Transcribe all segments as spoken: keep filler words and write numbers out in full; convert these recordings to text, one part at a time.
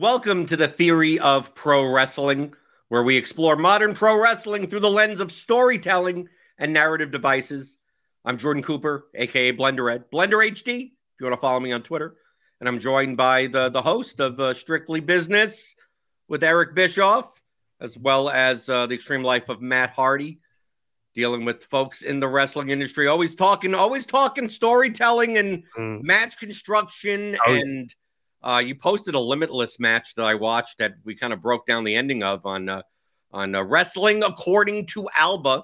Welcome to the Theory of Pro Wrestling, where we explore modern pro wrestling through the lens of storytelling and narrative devices. I'm Jordan Cooper, a k a. Blender Ed, Blender H D, if you want to follow me on Twitter. And I'm joined by the, the host of uh, Strictly Business with Eric Bischoff, as well as uh, the Extreme Life of Matt Hardy, dealing with folks in the wrestling industry, always talking, always talking storytelling and mm. match construction oh. and... Uh, you posted a Limitless match that I watched that we kind of broke down the ending of on uh, on uh, Wrestling According to Alba.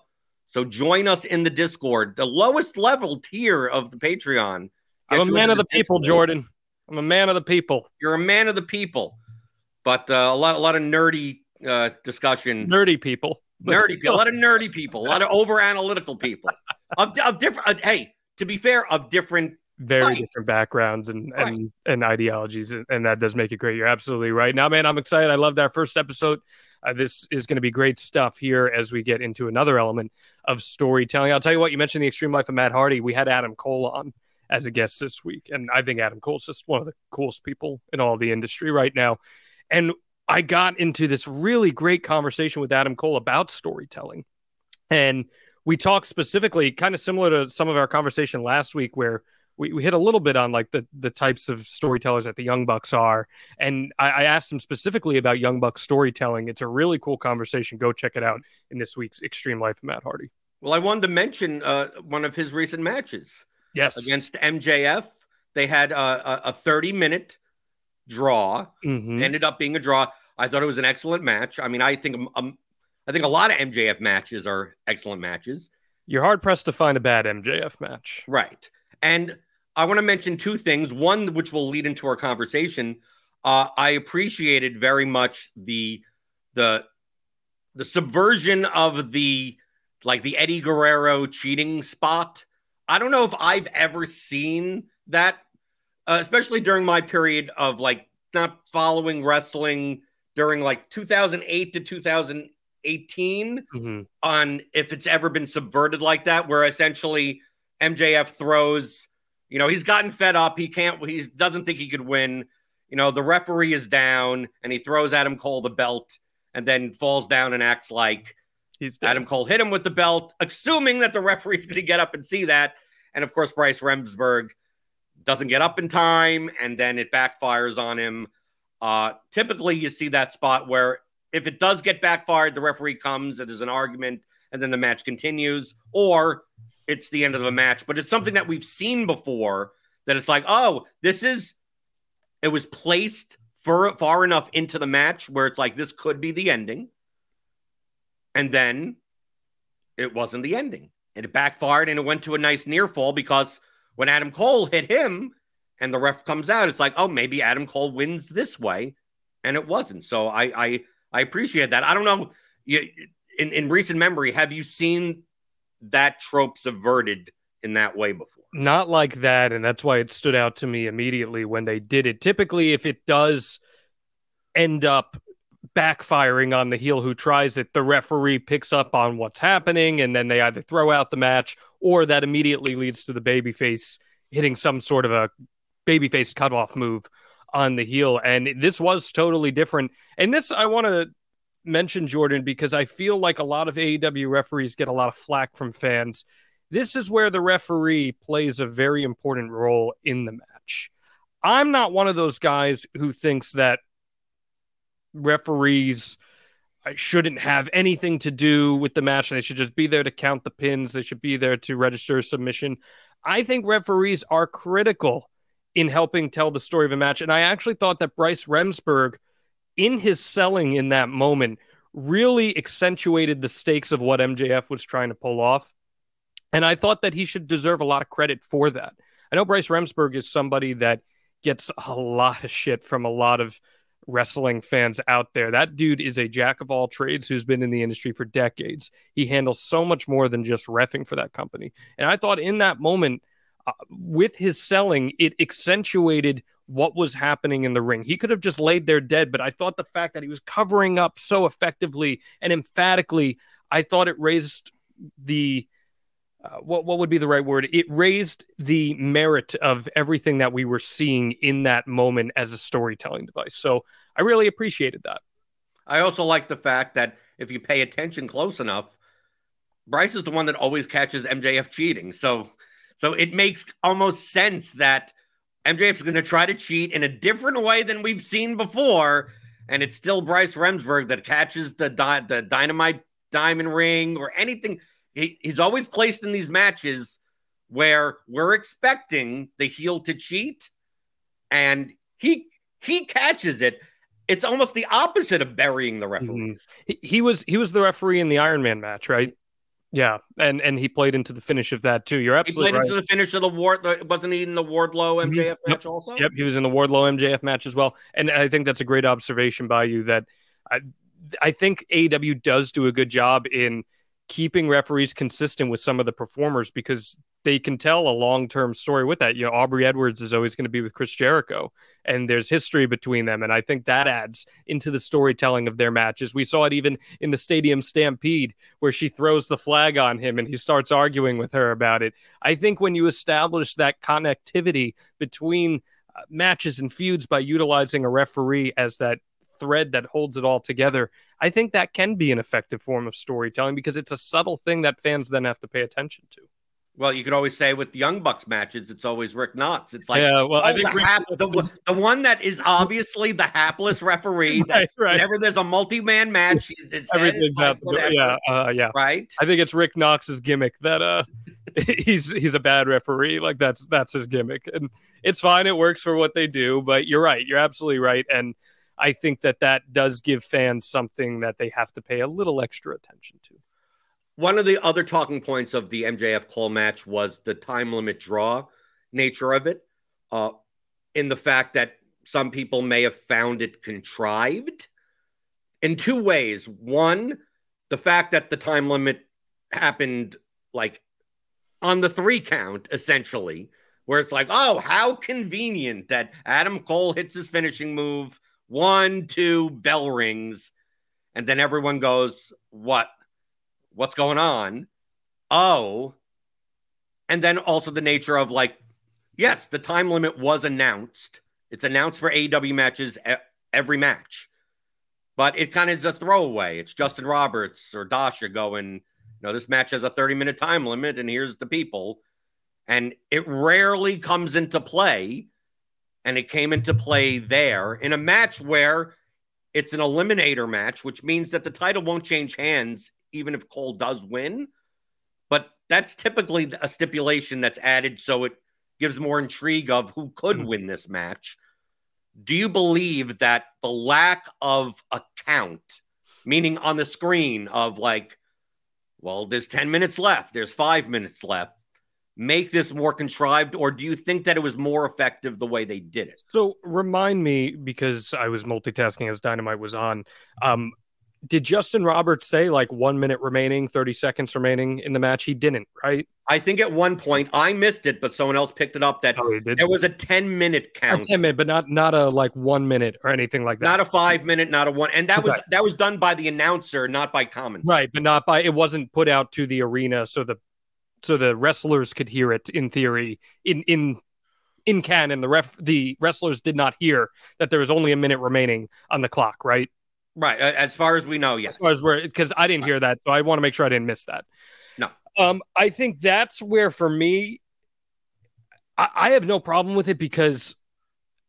So join us in the Discord, the lowest level tier of the Patreon. I'm a man of the, the people, Discord. Jordan. I'm a man of the people. You're a man of the people, but uh, a lot, a lot of nerdy uh, discussion. Nerdy people. Nerdy people. A lot of nerdy people. A lot of over analytical people. of, of different. Uh, hey, to be fair, of different. Very right. different backgrounds and, right. and, and ideologies, and that does make it great. You're absolutely right. Now, man, I'm excited. I loved our first episode. Uh, this is going to be great stuff here as we get into another element of storytelling. I'll tell you what, you mentioned the Extreme Life of Matt Hardy. We had Adam Cole on as a guest this week, and I think Adam Cole's just one of the coolest people in all the industry right now. And I got into this really great conversation with Adam Cole about storytelling. And we talked specifically, kind of similar to some of our conversation last week, where We, we hit a little bit on like the, the types of storytellers that the Young Bucks are. And I, I asked him specifically about Young Bucks storytelling. It's a really cool conversation. Go check it out in this week's Extreme Life of Matt Hardy. Well, I wanted to mention uh, one of his recent matches. Yes. Against M J F. They had a thirty-minute draw. Mm-hmm. Ended up being a draw. I thought it was an excellent match. I mean, I think um, I think a lot of M J F matches are excellent matches. You're hard-pressed to find a bad M J F match. Right. And I want to mention two things, one which will lead into our conversation. Uh, I appreciated very much the the the subversion of the like the Eddie Guerrero cheating spot. I don't know if I've ever seen that, uh, especially during my period of like not following wrestling during like two thousand eight to two thousand eighteen mm-hmm. on if it's ever been subverted like that, where essentially M J F throws... You know, he's gotten fed up. He can't, he doesn't think he could win. You know, the referee is down and he throws Adam Cole the belt and then falls down and acts like he's Adam Cole hit him with the belt, assuming that the referee's going to get up and see that. And of course, Bryce Remsburg doesn't get up in time and then it backfires on him. Uh, typically, you see that spot where if it does get backfired, the referee comes and there's an argument and then the match continues, or it's the end of the match. But it's something that we've seen before that it's like, oh, this is, it was placed for, far enough into the match where it's like, this could be the ending. And then it wasn't the ending. And it backfired and it went to a nice near fall because when Adam Cole hit him and the ref comes out, it's like, oh, maybe Adam Cole wins this way. And it wasn't. So I I, I appreciate that. I don't know. You, in, in recent memory, have you seen that trope subverted in that way before? Not like that, and that's why it stood out to me immediately when they did it. Typically, if it does end up backfiring on the heel who tries it, the referee picks up on what's happening, and then they either throw out the match, or that immediately leads to the babyface hitting some sort of a babyface cutoff move on the heel. And this was totally different. And this, I want to mention, Jordan, because I feel like a lot of A E W referees get a lot of flack from fans. This is where the referee plays a very important role in the match. I'm not one of those guys who thinks that referees shouldn't have anything to do with the match. They should just be there to count the pins. They should be there to register a submission. I think referees are critical in helping tell the story of a match. And I actually thought that Bryce Remsburg, in his selling in that moment, really accentuated the stakes of what M J F was trying to pull off. And I thought that he should deserve a lot of credit for that. I know Bryce Remsburg is somebody that gets a lot of shit from a lot of wrestling fans out there. That dude is a jack of all trades who's been in the industry for decades. He handles so much more than just reffing for that company. And I thought in that moment, uh, with his selling, it accentuated what was happening in the ring. He could have just laid there dead, but I thought the fact that he was covering up so effectively and emphatically, I thought it raised the, uh, what, what would be the right word? It raised the merit of everything that we were seeing in that moment as a storytelling device. So I really appreciated that. I also like the fact that if you pay attention close enough, Bryce is the one that always catches M J F cheating. So, so it makes almost sense that M J F is going to try to cheat in a different way than we've seen before, and it's still Bryce Remsburg that catches the di- the Dynamite diamond ring or anything. He, he's always placed in these matches where we're expecting the heel to cheat, and he he catches it. It's almost the opposite of burying the referees. Mm-hmm. He, he was he was the referee in the Iron Man match, right? Yeah, and and he played into the finish of that too. You're absolutely right. He played right into the finish of the Wardlow. Wasn't he in the Wardlow M J F mm-hmm. match yep. also? Yep, he was in the Wardlow M J F match as well. And I think that's a great observation by you that I, I think A E W does do a good job in keeping referees consistent with some of the performers because they can tell a long-term story with that. You know, Aubrey Edwards is always going to be with Chris Jericho, and there's history between them, and I think that adds into the storytelling of their matches. We saw it even in the Stadium Stampede where she throws the flag on him and he starts arguing with her about it. I think when you establish that connectivity between uh, matches and feuds by utilizing a referee as that thread that holds it all together, I think that can be an effective form of storytelling because it's a subtle thing that fans then have to pay attention to. Well, you could always say with the Young Bucks matches, it's always Rick Knox. It's like yeah, well, oh, I think the, hap- the, the one that is obviously the hapless referee. That right, right. Whenever there's a multi-man match, it's everything's out the door. Yeah, uh, yeah, right. I think it's Rick Knox's gimmick that uh, he's he's a bad referee. Like that's that's his gimmick, and it's fine. It works for what they do. But you're right. You're absolutely right, and I think that that does give fans something that they have to pay a little extra attention to. One of the other talking points of the M J F Cole match was the time limit draw nature of it, uh, in the fact that some people may have found it contrived in two ways. One, the fact that the time limit happened like on the three count, essentially, where it's like, oh, how convenient that Adam Cole hits his finishing move, one, two, bell rings, and then everyone goes, what? What's going on? Oh, and then also the nature of like, yes, the time limit was announced. It's announced for A E W matches every match, but it kind of is a throwaway. It's Justin Roberts or Dasha going, you know, this match has a thirty minute time limit and here's the people. And it rarely comes into play. And it came into play there in a match where it's an eliminator match, which means that the title won't change hands even if Cole does win, but that's typically a stipulation that's added. So it gives more intrigue of who could win this match. Do you believe that the lack of a count, meaning on the screen of like, well, there's ten minutes left, there's five minutes left, make this more contrived, or do you think that it was more effective the way they did it? So remind me, because I was multitasking as Dynamite was on, um, did Justin Roberts say like one minute remaining, thirty seconds remaining in the match? He didn't, right? I think at one point I missed it, but someone else picked it up that oh, there was a ten minute count, a ten minute, but not, not a like one minute or anything like that. Not a five minute, not a one. And that okay. was, that was done by the announcer, not by commentators. Right. But not by, it wasn't put out to the arena. So the, so the wrestlers could hear it in theory in, in, in canon, the ref, the wrestlers did not hear that there was only a minute remaining on the clock. Right. Right, as far as we know, yes. As far as we're, because I didn't hear that, so I want to make sure I didn't miss that. No, um, I think that's where for me, I, I have no problem with it because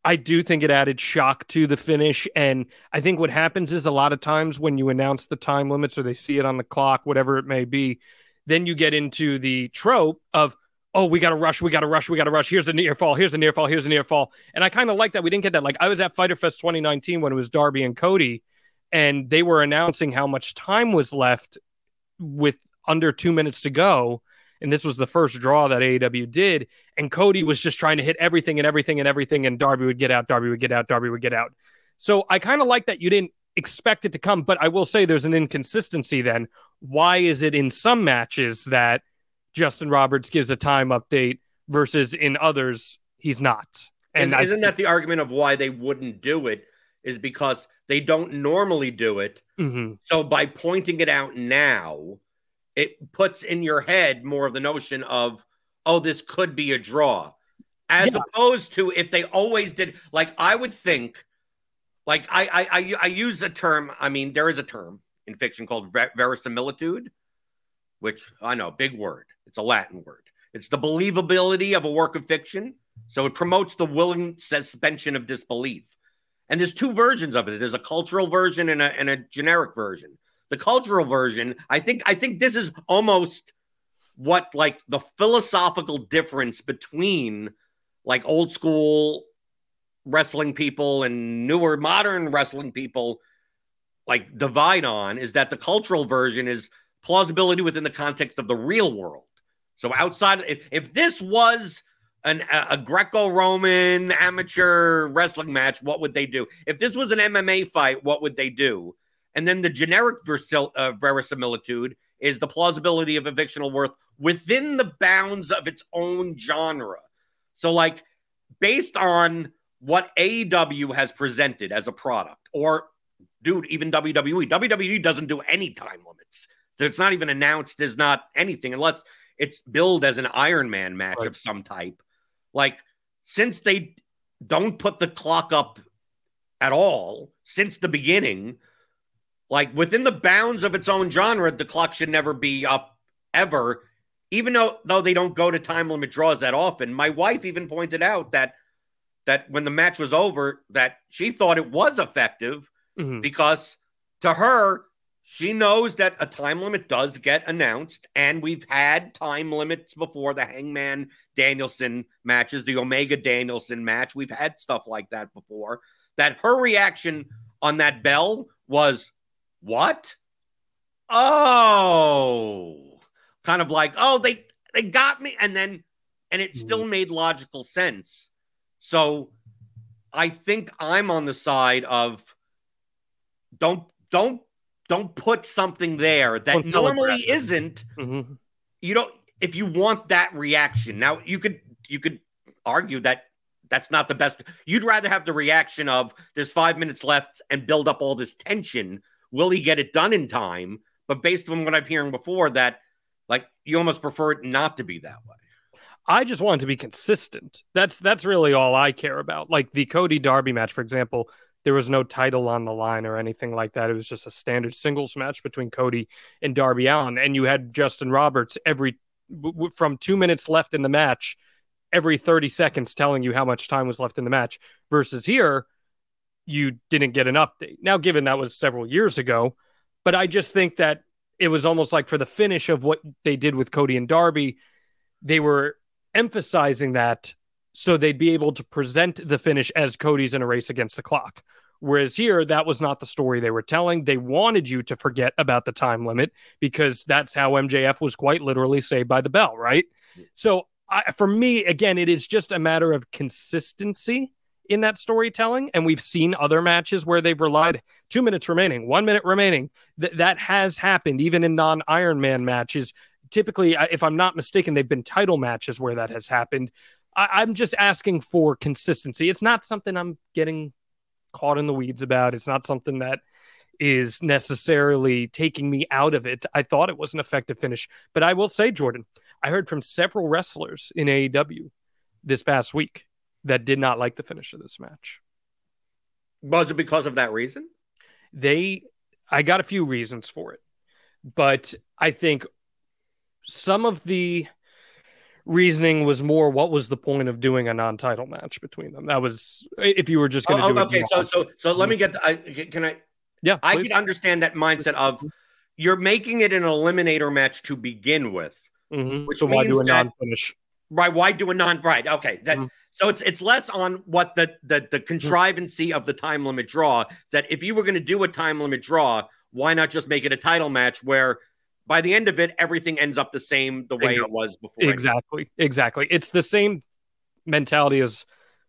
I do think it added shock to the finish, and I think what happens is a lot of times when you announce the time limits or they see it on the clock, whatever it may be, then you get into the trope of, oh, we got to rush, we got to rush, we got to rush. Here's a near fall, here's a near fall, here's a near fall, and I kind of like that we didn't get that. Like I was at Fyter Fest twenty nineteen when it was Darby and Cody. And they were announcing how much time was left with under two minutes to go. And this was the first draw that A E W did. And Cody was just trying to hit everything and everything and everything. And Darby would get out, Darby would get out, Darby would get out. So I kind of like that you didn't expect it to come. But I will say there's an inconsistency then. Why is it in some matches that Justin Roberts gives a time update versus in others he's not? And Isn't, I, isn't that the argument of why they wouldn't do it? Is because they don't normally do it. Mm-hmm. So by pointing it out now, it puts in your head more of the notion of, oh, this could be a draw. As yeah. opposed to if they always did, like I would think, Like I, I, I, I use a term. I mean, there is a term in fiction called ver verisimilitude, which I know, big word. It's a Latin word. It's the believability of a work of fiction. So it promotes the willing suspension of disbelief. And there's two versions of it. There's a cultural version and a, and a generic version. The cultural version, I think, I think this is almost what like the philosophical difference between like old school wrestling people and newer modern wrestling people like divide on, is that the cultural version is plausibility within the context of the real world. So outside, if, if this was an, a, a Greco-Roman amateur wrestling match, what would they do? If this was an M M A fight, what would they do? And then the generic versil, uh, verisimilitude is the plausibility of a fictional worth within the bounds of its own genre. So like based on what A E W has presented as a product, or dude, even W W E, W W E doesn't do any time limits. So it's not even announced. There's not anything unless it's billed as an Iron Man match right. of some type. Like since they don't put the clock up at all since the beginning, like within the bounds of its own genre, the clock should never be up ever, even though, though they don't go to time limit draws that often. My wife even pointed out that that when the match was over, that she thought it was effective mm-hmm. because to her, she knows that a time limit does get announced. And we've had time limits before, the Hangman Danielson matches, the Omega Danielson match. We've had stuff like that before. That her reaction on that bell was, what? Oh, kind of like, oh, they, they got me. And then, and it still made logical sense. So I think I'm on the side of don't, don't, don't put something there that don't normally isn't, mm-hmm. you don't, if you want that reaction. Now you could, you could argue that that's not the best. You'd rather have the reaction of there's five minutes left and build up all this tension. Will he get it done in time? But based on what I'm hearing before that, like you almost prefer it not to be that way. I just want it to be consistent. That's that's really all I care about. Like the Cody Darby match, for example, there was no title on the line or anything like that. It was just a standard singles match between Cody and Darby Allin. And you had Justin Roberts every from two minutes left in the match, every thirty seconds telling you how much time was left in the match versus here. You didn't get an update. Now, given that was several years ago, but I just think that it was almost like for the finish of what they did with Cody and Darby, they were emphasizing that so they'd be able to present the finish as Cody's in a race against the clock. Whereas here, that was not the story they were telling. They wanted you to forget about the time limit because that's how M J F was quite literally saved by the bell, right? Yeah. So I, for me, again, it is just a matter of consistency in that storytelling, and we've seen other matches where they've relied two minutes remaining, one minute remaining. Th that has happened even in non-Iron Man matches. Typically, if I'm not mistaken, they've been title matches where that has happened. I I'm just asking for consistency. It's not something I'm getting caught in the weeds about. It's not something that is necessarily taking me out of it. I thought it was an effective finish, but I will say, Jordan, I heard from several wrestlers in A E W this past week that did not like the finish of this match. Was it because of that reason? They, I got a few reasons for it, but I think some of the reasoning was more, what was the point of doing a non-title match between them? That was, if you were just going to oh, do okay, it. Okay, so, so, so let me get, the, I, can I? Yeah, I please. Can understand that mindset of you're making it an eliminator match to begin with. Mm-hmm. Which so why do a non-finish? Right, why do a non right? Okay, that mm-hmm. so it's it's less on what the the, the contrivancy mm-hmm. of the time limit draw. That if you were going to do a time limit draw, why not just make it a title match where by the end of it everything ends up the same the way exactly. it was before? Exactly, exactly. It's the same mentality as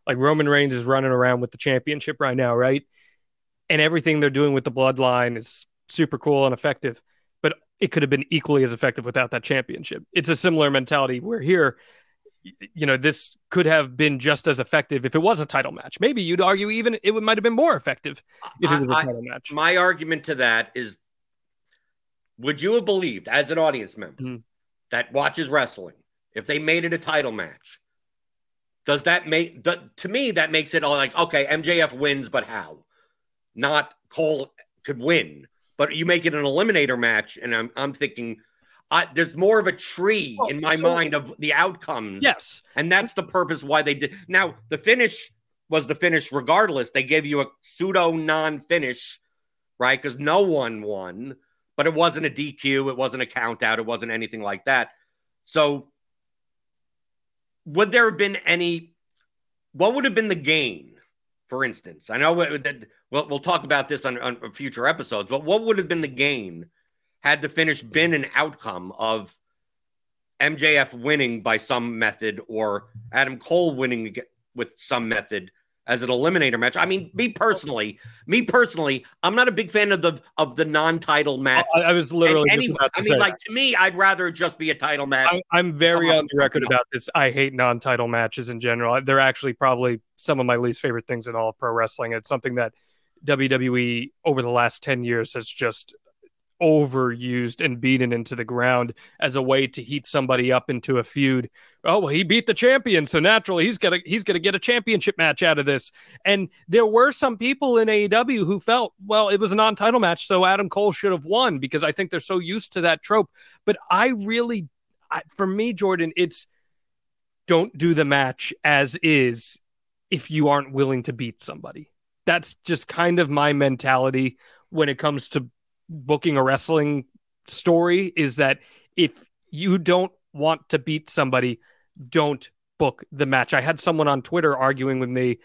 like Roman Reigns is running around with the championship right now, right? And everything they're doing with the bloodline is super cool and effective, but it could have been equally as effective without that championship. It's a similar mentality where here, you know, this could have been just as effective if it was a title match. Maybe you'd argue even it might have been more effective if it was a I, title match. My argument to that is, would you have believed as an audience member mm-hmm. that watches wrestling, if they made it a title match, does that make, to me, that makes it all like, okay, M J F wins, but how? not Cole could win. But you make it an eliminator match, and I'm I'm thinking I, there's more of a tree oh, in my so, mind of the outcomes. Yes. And that's the purpose why they did. Now, the finish was the finish regardless. They gave you a pseudo non-finish, right? Because no one won, but it wasn't a D Q. It wasn't a count out. It wasn't anything like that. So would there have been any, what would have been the gain, for instance? I know that we'll, we'll talk about this on, on future episodes, but what would have been the gain had the finish been an outcome of M J F winning by some method or Adam Cole winning with some method as an eliminator match? I mean, me personally, me personally, I'm not a big fan of the of the non-title match. I, I was literally just anyway, about to I mean, say like that. To me, I'd rather just be a title match. I, I'm very on the record about this. I hate non-title matches in general. They're actually probably some of my least favorite things in all of pro wrestling. It's something that W W E over the last ten years has just overused and beaten into the ground as a way to heat somebody up into a feud. Oh, well, he beat the champion, so naturally he's gonna he's gonna get a championship match out of this. And there were some people in A E W who felt, well, it was a non-title match, so Adam Cole should have won, because I think they're so used to that trope. But I really, I, for me, Jordan, it's don't do the match as is if you aren't willing to beat somebody. That's just kind of my mentality when it comes to booking a wrestling story, is that if you don't want to beat somebody, don't book the match. I had someone on Twitter arguing with me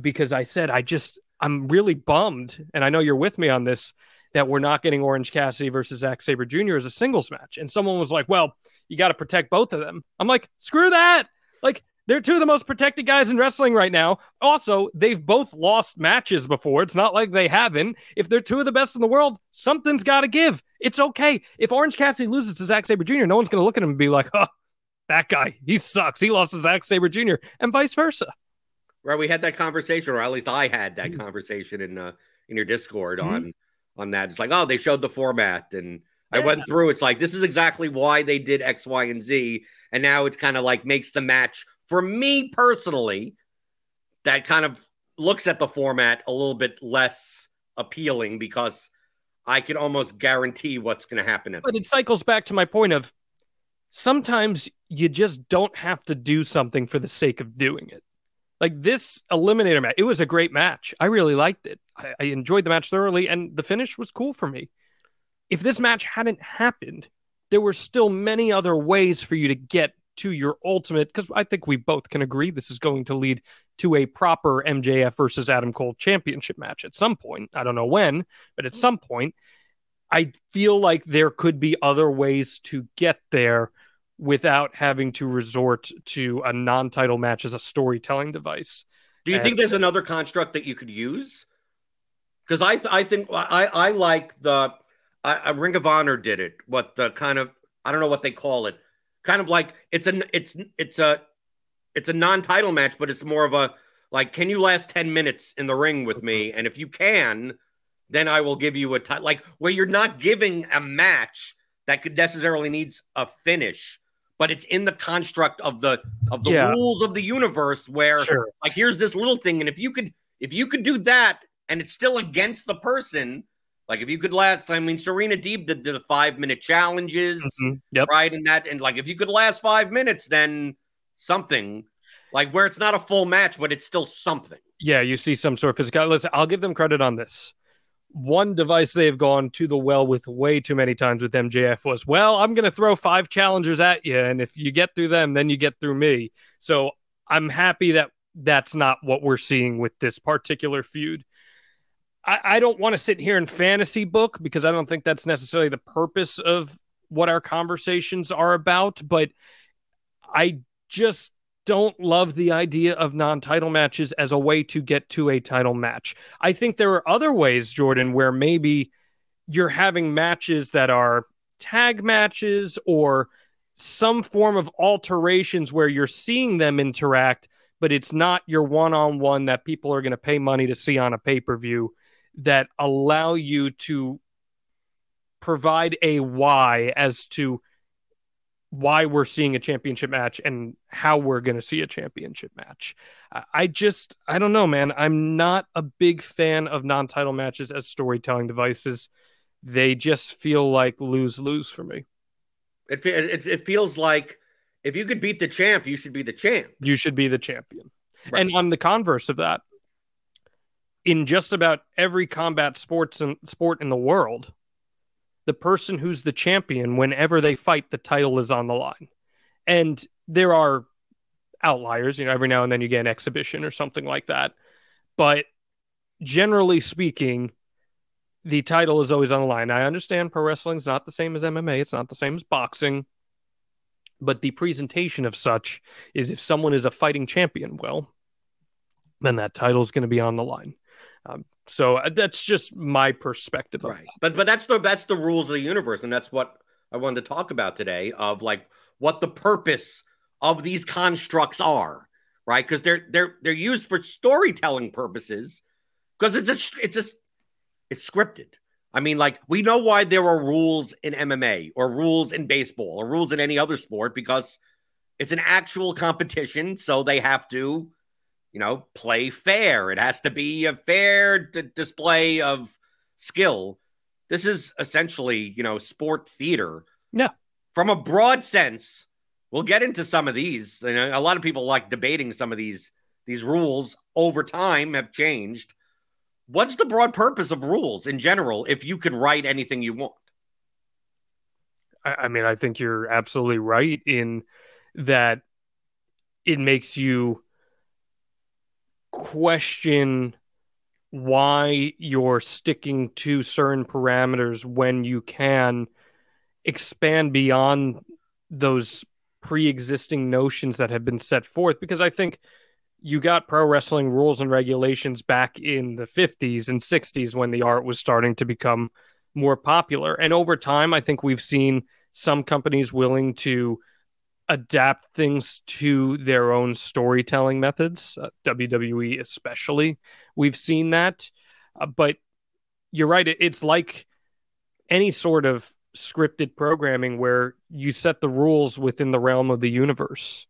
because I said, I just, I'm really bummed, and I know you're with me on this, that we're not getting Orange Cassidy versus Zack Sabre Junior as a singles match. And someone was like, well, you got to protect both of them. I'm like, screw that. Like, they're two of the most protected guys in wrestling right now. Also, they've both lost matches before. It's not like they haven't. If they're two of the best in the world, something's got to give. It's okay. If Orange Cassidy loses to Zack Sabre Junior, no one's going to look at him and be like, oh, that guy, he sucks. He lost to Zack Sabre Junior, and vice versa. Right. We had that conversation, or at least I had that mm-hmm. conversation in uh, in your Discord mm-hmm. on, on that. It's like, oh, they showed the format, and I went through, it's like, this is exactly why they did X, Y, and Z. And now it's kind of like makes the match, for me personally, that kind of looks at the format a little bit less appealing, because I can almost guarantee what's going to happen. But it cycles back to my point of sometimes you just don't have to do something for the sake of doing it. Like this eliminator match, it was a great match. I really liked it. I, I enjoyed the match thoroughly, and the finish was cool for me. If this match hadn't happened, there were still many other ways for you to get to your ultimate, because I think we both can agree this is going to lead to a proper M J F versus Adam Cole championship match at some point. I don't know when, but at some point, I feel like there could be other ways to get there without having to resort to a non-title match as a storytelling device. Do you and- think there's another construct that you could use? Because I, I think I, I like the... Uh, Ring of Honor did it. What the kind of, I don't know what they call it. Kind of like it's an it's it's a it's a non-title match, but it's more of a like, can you last ten minutes in the ring with me? And if you can, then I will give you a title. Like where you're not giving a match that could necessarily needs a finish, but it's in the construct of the of the yeah. rules of the universe where sure. like here's this little thing, and if you could if you could do that, and it's still against the person. Like if you could last, I mean, Serena Deeb did the five minute challenges, mm-hmm. yep. right? And that, and like if you could last five minutes, then something, like where it's not a full match, but it's still something. Yeah, you see some sort of physical. Listen, I'll give them credit on this. One device they've gone to the well with way too many times with M J F was, well, I'm going to throw five challengers at you, and if you get through them, then you get through me. So I'm happy that that's not what we're seeing with this particular feud. I don't want to sit here and fantasy book, because I don't think that's necessarily the purpose of what our conversations are about, but I just don't love the idea of non-title matches as a way to get to a title match. I think there are other ways, Jordan, where maybe you're having matches that are tag matches or some form of alterations where you're seeing them interact, but it's not your one-on-one that people are going to pay money to see on a pay-per-view, that allow you to provide a why as to why we're seeing a championship match and how we're going to see a championship match. I just, I don't know, man. I'm not a big fan of non-title matches as storytelling devices. They just feel like lose-lose for me. It, it, it feels like if you could beat the champ, you should be the champ. You should be the champion. Right. And on the converse of that, in just about every combat sports and sport in the world, the person who's the champion, whenever they fight, the title is on the line. And there are outliers, you know, every now and then you get an exhibition or something like that. But generally speaking, the title is always on the line. I understand pro wrestling is not the same as M M A. It's not the same as boxing. But the presentation of such is if someone is a fighting champion, well, then that title is going to be on the line. Um, so that's just my perspective. Right. Of that. But but that's the that's the rules of the universe. And that's what I wanted to talk about today, of like what the purpose of these constructs are. Right. Because they're they're they're used for storytelling purposes, because it's a it's a it's scripted. I mean, like, we know why there are rules in M M A or rules in baseball or rules in any other sport, because it's an actual competition. So they have to, you know, play fair. It has to be a fair d- display of skill. This is essentially, you know, sport theater. Yeah. From a broad sense, we'll get into some of these. You know, a lot of people like debating some of these, these rules over time have changed. What's the broad purpose of rules in general if you can write anything you want? I, I mean, I think you're absolutely right in that it makes you question why you're sticking to certain parameters when you can expand beyond those pre-existing notions that have been set forth. Because I think you got pro wrestling rules and regulations back in the fifties and sixties when the art was starting to become more popular. And over time, I think we've seen some companies willing to adapt things to their own storytelling methods, uh, W W E especially. We've seen that. Uh, but you're right. It, it's like any sort of scripted programming where you set the rules within the realm of the universe.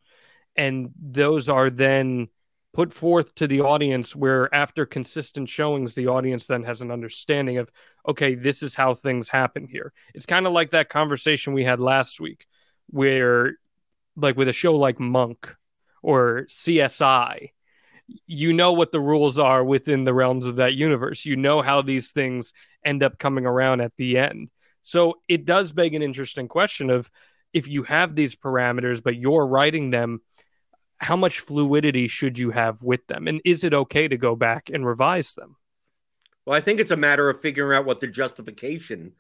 And those are then put forth to the audience, where after consistent showings, the audience then has an understanding of, okay, this is how things happen here. It's kind of like that conversation we had last week where, like with a show like Monk or C S I, you know what the rules are within the realms of that universe. You know how these things end up coming around at the end. So it does beg an interesting question of, if you have these parameters, but you're writing them, how much fluidity should you have with them? And is it okay to go back and revise them? Well, I think it's a matter of figuring out what the justification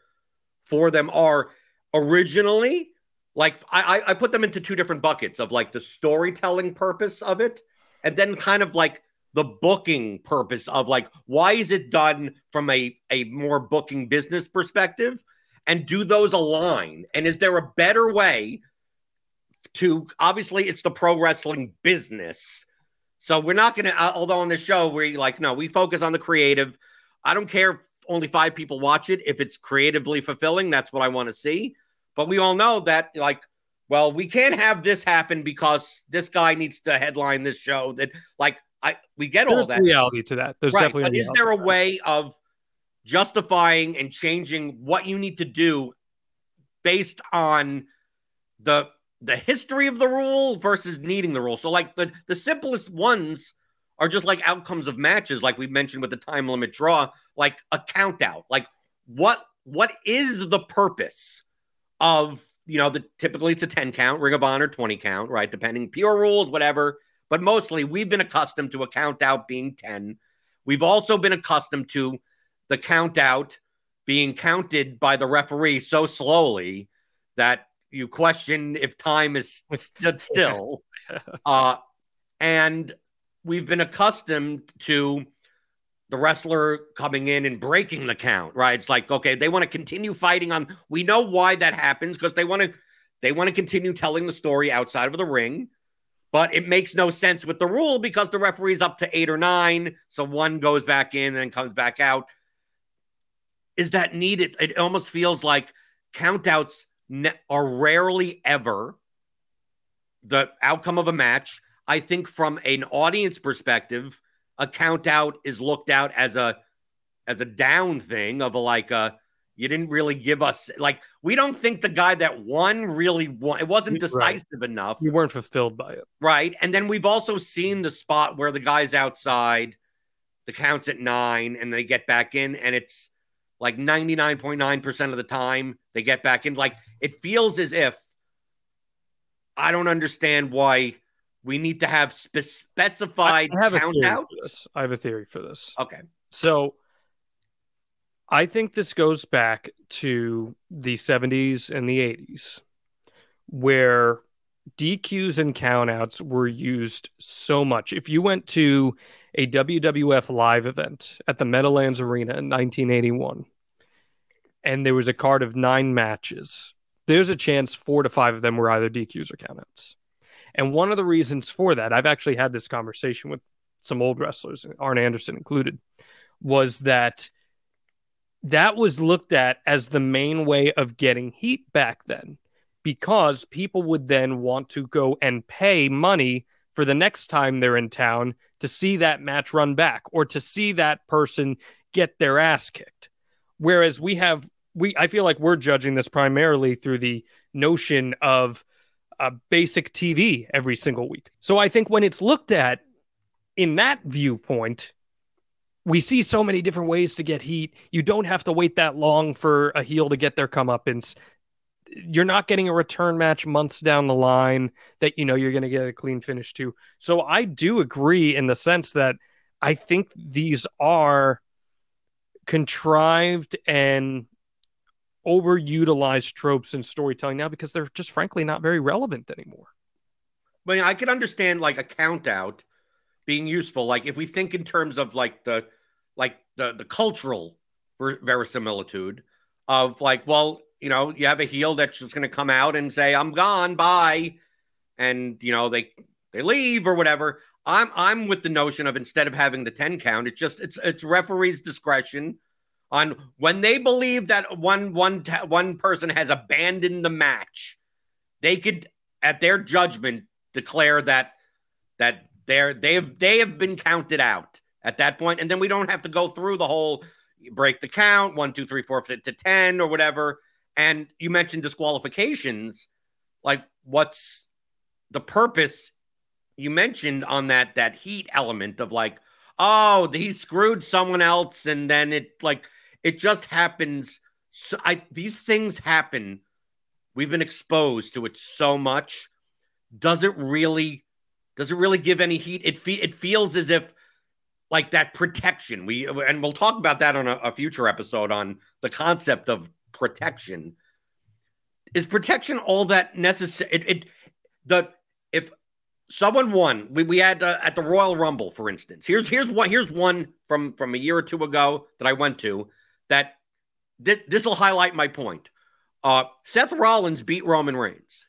for them are originally. Like, I, I put them into two different buckets of, like, the storytelling purpose of it, and then kind of like the booking purpose of, like, why is it done from a, a more booking business perspective, and do those align? And is there a better way to, obviously it's the pro wrestling business. So we're not going to, although on the show we're like, no, we focus on the creative. I don't care if only five people watch it. If it's creatively fulfilling, that's what I want to see. But we all know that, like, well, we can't have this happen because this guy needs to headline this show. That, like, I we get There's all that reality to that. There's right. definitely. But is there a way of justifying and changing what you need to do based on the the history of the rule versus needing the rule? So, like, the the simplest ones are just like outcomes of matches, like we mentioned with the time limit draw, like a count out. Like, what what is the purpose of, you know, the typically it's a ten count, Ring of Honor twenty count, right? Depending, pure rules, whatever. But mostly we've been accustomed to a count out being ten. We've also been accustomed to the count out being counted by the referee so slowly that you question if time is st- still. Uh, and we've been accustomed to the wrestler coming in and breaking the count, right? It's like, okay, they want to continue fighting on. We know why that happens, because they want to they want to continue telling the story outside of the ring, but it makes no sense with the rule because the referee's up to eight or nine. So one goes back in and then comes back out. Is that needed? It almost feels like countouts are rarely ever the outcome of a match. I think from an audience perspective, a count out is looked out as a as a down thing of a, like a, you didn't really give us, like, we don't think the guy that won really won. It wasn't decisive right. enough. You weren't fulfilled by it. Right. And then we've also seen the spot where the guy's outside, the count's at nine, and they get back in, and it's like ninety-nine point nine percent of the time they get back in. Like, it feels as if, I don't understand why we need to have spe- specified I have count outs. I have a theory for this. Okay. So I think this goes back to the seventies and the eighties, where D Qs and countouts were used so much. If you went to a W W F live event at the Meadowlands Arena in nineteen eighty-one, and there was a card of nine matches, there's a chance four to five of them were either D Qs or countouts. And one of the reasons for that, I've actually had this conversation with some old wrestlers, Arn Anderson included, was that that was looked at as the main way of getting heat back then, because people would then want to go and pay money for the next time they're in town to see that match run back or to see that person get their ass kicked. Whereas we have, we, I feel like we're judging this primarily through the notion of a basic T V every single week. So I think when it's looked at in that viewpoint, we see so many different ways to get heat. You don't have to wait that long for a heel to get their comeuppance. You're not getting a return match months down the line that you know you're going to get a clean finish to. So I do agree in the sense that I think these are contrived and overutilized tropes in storytelling now because they're just frankly not very relevant anymore. But I could understand like a count out being useful. Like if we think in terms of like the, like the, the cultural ver- verisimilitude of like, well, you know, you have a heel that's just going to come out and say, I'm gone, bye. And, you know, they, they leave or whatever. I'm, I'm with the notion of instead of having the ten count, it's just, it's, it's referees' discretion on when they believe that one, one, one person has abandoned the match, they could at their judgment declare that, that, They're, they have they have been counted out at that point, and then we don't have to go through the whole break the count, one, two, three, four, to ten or whatever. And you mentioned disqualifications. Like, what's the purpose? You mentioned on that that heat element of like, oh, he screwed someone else, and then it like it just happens. So I, these things happen. We've been exposed to it so much. Does it really? Does it really give any heat? It fe- it feels as if like that protection we, and we'll talk about that on a, a future episode on the concept of protection. Is protection all that necessary? It, it the if someone won, we, we had uh, at the Royal Rumble, for instance, here's, here's what, here's one from, from a year or two ago that I went to that th- this will highlight my point. Uh, Seth Rollins beat Roman Reigns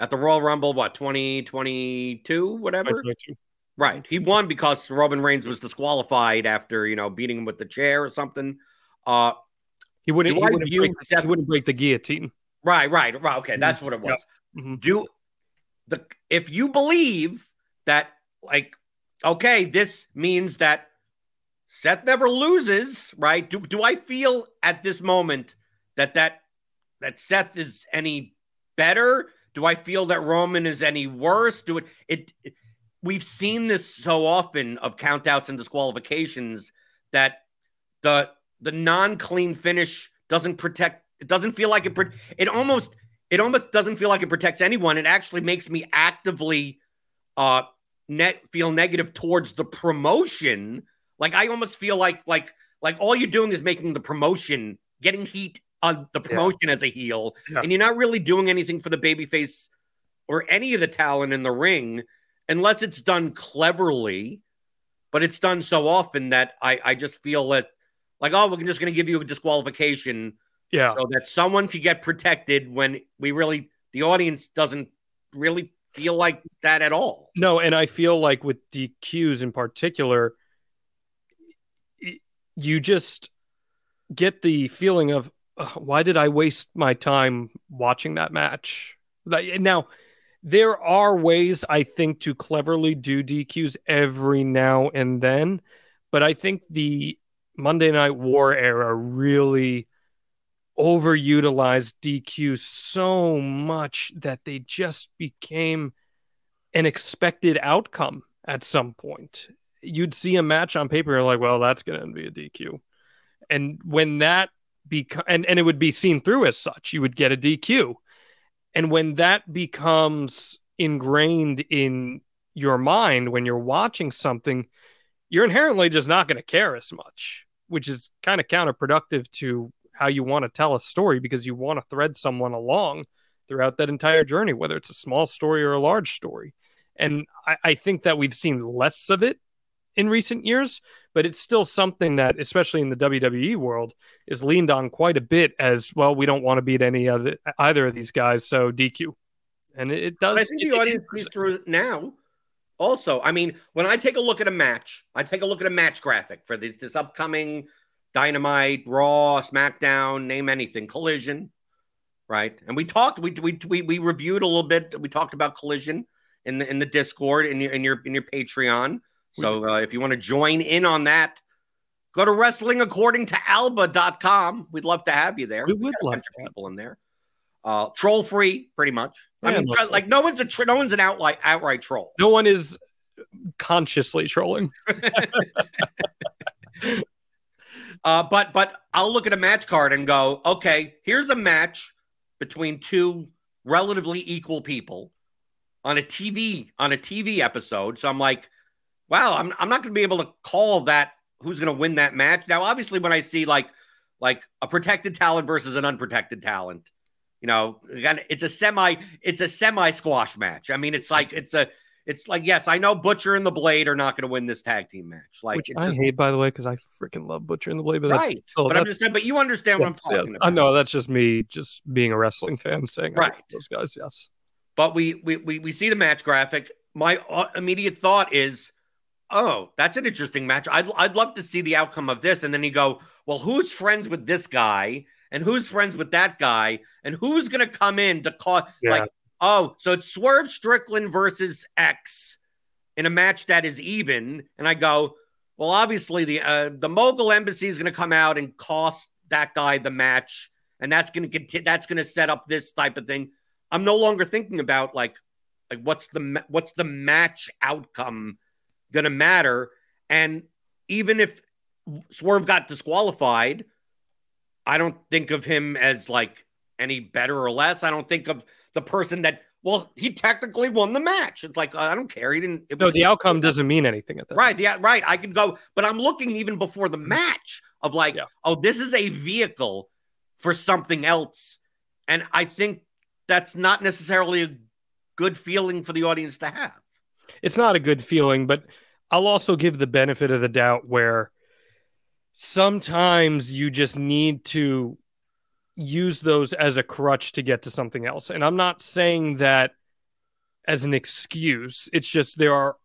at the Royal Rumble, what, twenty twenty-two, whatever? twenty twenty-two. Right. He won because Roman Reigns was disqualified after, you know, beating him with the chair or something. Uh, he wouldn't, he wouldn't, break, Seth, he wouldn't break the guillotine. Right, right, right. Okay, that's what it was. Yep. Mm-hmm. Do the if you believe that, like, okay, this means that Seth never loses, right? Do, do I feel at this moment that, that, that Seth is any better? Do I feel that Roman is any worse? Do it, it, it, we've seen this so often of countouts and disqualifications that the, the non-clean finish doesn't protect. It doesn't feel like it, it almost, it almost doesn't feel like it protects anyone. It actually makes me actively uh, net feel negative towards the promotion. Like I almost feel like, like, like all you're doing is making the promotion, getting heat on the promotion yeah. as a heel, yeah. and you're not really doing anything for the babyface or any of the talent in the ring unless it's done cleverly, but it's done so often that I, I just feel that like, oh, we're just going to give you a disqualification yeah. so that someone could get protected when we really, the audience doesn't really feel like that at all. No. And I feel like with D Qs in particular, you just get the feeling of, why did I waste my time watching that match? Like, now, there are ways, I think, to cleverly do D Qs every now and then, but I think the Monday Night War era really overutilized D Q so much that they just became an expected outcome at some point. You'd see a match on paper, you're like, well, that's going to be a D Q. And when that becomes, and, and it would be seen through as such, you would get a D Q. And when that becomes ingrained in your mind, when you're watching something, you're inherently just not going to care as much, which is kind of counterproductive to how you want to tell a story, because you want to thread someone along throughout that entire journey, whether it's a small story or a large story. And I, I think that we've seen less of it in recent years, but it's still something that, especially in the W W E world, is leaned on quite a bit as, well, we don't want to beat any other either of these guys, so D Q. And it, it does. I think it, the audience sees through it now. Also, I mean, when I take a look at a match, I take a look at a match graphic for this, this upcoming Dynamite, Raw, SmackDown, name anything, Collision, right? And we talked, we we we, we reviewed a little bit. We talked about Collision in the in the Discord, in your in your in your Patreon. So uh, if you want to join in on that, go to wrestling according to alba dot com. We'd love to have you there. We would we love to people in there. Uh, troll free, pretty much. Yeah, I mean, like, like no one's a tr- no one's an outright outright troll. No one is consciously trolling. uh, but but I'll look at a match card and go, okay, here's a match between two relatively equal people on a T V on a T V episode. So I'm like, wow, I'm I'm not going to be able to call that who's going to win that match. Now, obviously, when I see like like a protected talent versus an unprotected talent, you know, it's a semi it's a semi squash match. I mean, it's like it's a it's like yes, I know Butcher and the Blade are not going to win this tag team match. Like, which I just hate, by the way, because I freaking love Butcher and the Blade. But right, that's, oh, but I'm just saying. But you understand yes, what I'm talking yes. about. I know that's just me, just being a wrestling fan saying right. I hate those guys, yes. But we we we we see the match graphic. My immediate thought is, oh, that's an interesting match. I'd I'd love to see the outcome of this. And then you go, well, who's friends with this guy and who's friends with that guy and who's going to come in to call? Yeah. Like, oh, so it's Swerve Strickland versus X in a match that is even. And I go, well, obviously the uh, the Mogul Embassy is going to come out and cost that guy the match, and that's going to get that's going to set up this type of thing. I'm no longer thinking about like like what's the what's the match outcome going to matter. And even if Swerve got disqualified, I don't think of him as like any better or less. I don't think of the person that, well, he technically won the match. It's like, I don't care. He didn't. It no, was, the outcome doesn't mean anything at that right. The, right. I could go, but I'm looking even before the match of like, yeah. oh, this is a vehicle for something else. And I think that's not necessarily a good feeling for the audience to have. It's not a good feeling, but I'll also give the benefit of the doubt where sometimes you just need to use those as a crutch to get to something else. And I'm not saying that as an excuse. It's just there are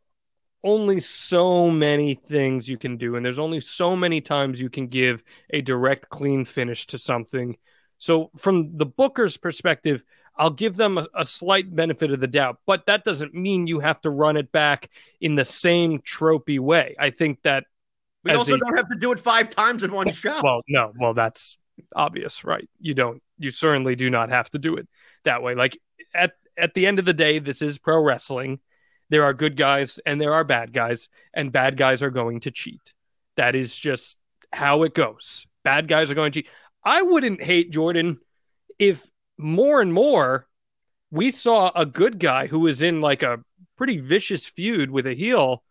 only so many things you can do, and there's only so many times you can give a direct, clean finish to something. So from the booker's perspective, I'll give them a, a slight benefit of the doubt, but that doesn't mean you have to run it back in the same tropey way. I think that we also a, don't have to do it five times in one well, shot. Well, no, well, that's obvious, right? You don't, you certainly do not have to do it that way. Like at, at the end of the day, this is pro wrestling. There are good guys and there are bad guys, and bad guys are going to cheat. That is just how it goes. Bad guys are going to cheat. I wouldn't hate, Jordan, if more and more we saw a good guy who was in like a pretty vicious feud with a heel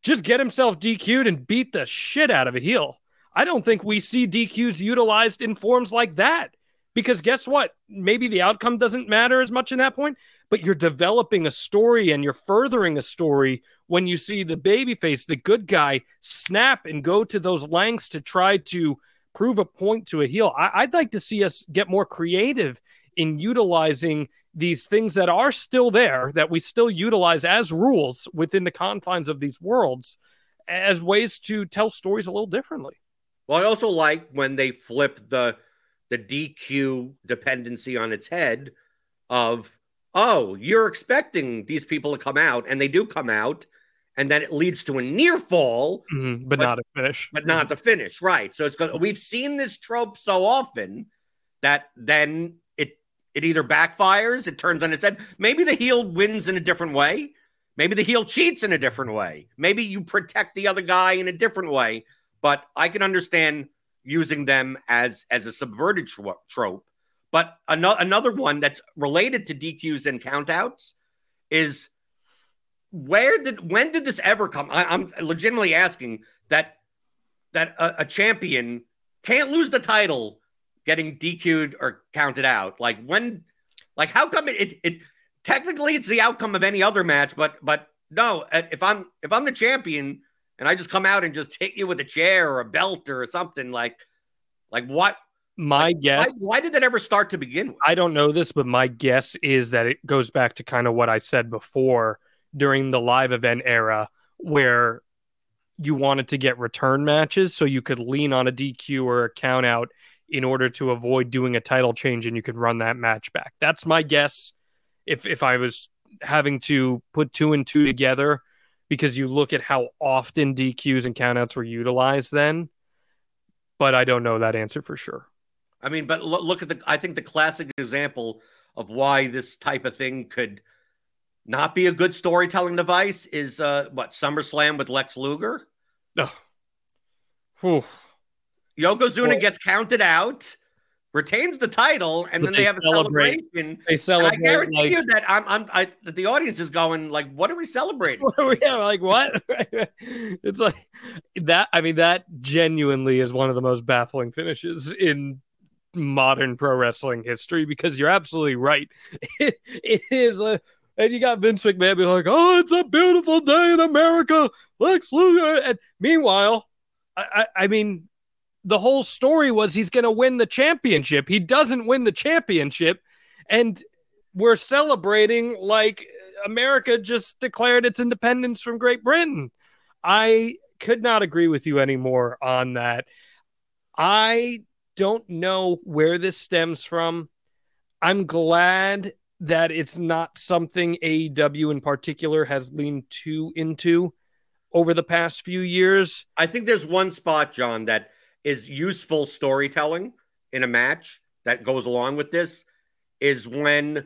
just get himself D Q'd and beat the shit out of a heel. I don't think we see D Qs utilized in forms like that, because guess what? Maybe the outcome doesn't matter as much in that point, but you're developing a story and you're furthering a story when you see the babyface, the good guy, snap and go to those lengths to try to prove a point to a heel. I- I'd like to see us get more creative in utilizing these things that are still there, that we still utilize as rules within the confines of these worlds, as ways to tell stories a little differently. Well, I also like when they flip the the D Q dependency on its head of, oh, you're expecting these people to come out, and they do come out, and then it leads to a near fall. Mm-hmm, but, but not a finish. But not the finish, right. So it's gonna, we've seen this trope so often that then it it either backfires, it turns on its head. Maybe the heel wins in a different way. Maybe the heel cheats in a different way. Maybe you protect the other guy in a different way. But I can understand using them as, as a subverted trope. But another another one that's related to D Qs and countouts is where did when did this ever come? I, I'm legitimately asking that that a, a champion can't lose the title getting D Q'd or counted out. Like when, like how come it it, it technically it's the outcome of any other match, but but no, if I'm if I'm the champion and I just come out and just hit you with a chair or a belt or something like like what. My like, guess... Why, why did that ever start to begin with? I don't know this, but my guess is that it goes back to kind of what I said before during the live event era where you wanted to get return matches so you could lean on a D Q or a countout in order to avoid doing a title change and you could run that match back. That's my guess if, if I was having to put two and two together because you look at how often D Qs and countouts were utilized then, but I don't know that answer for sure. I mean, but look at the, I think the classic example of why this type of thing could not be a good storytelling device is, uh, what, SummerSlam with Lex Luger? No. Oh. Yokozuna well, gets counted out, retains the title, and then they, they have a celebrate. celebration. They celebrate. And I guarantee like, you that I'm, I'm, I, that the audience is going, like, what are we celebrating? Yeah, like, what? It's like, that, I mean, that genuinely is one of the most baffling finishes in modern pro wrestling history, because you're absolutely right. It, it is, a, and you got Vince McMahon be like, "Oh, it's a beautiful day in America." Lex Luger, and meanwhile, I, I, I mean, the whole story was he's going to win the championship. He doesn't win the championship, and we're celebrating like America just declared its independence from Great Britain. I could not agree with you anymore on that. I. don't know where this stems from. I'm glad that it's not something A E W in particular has leaned too into over the past few years. I think there's one spot, John, that is useful storytelling in a match that goes along with this is when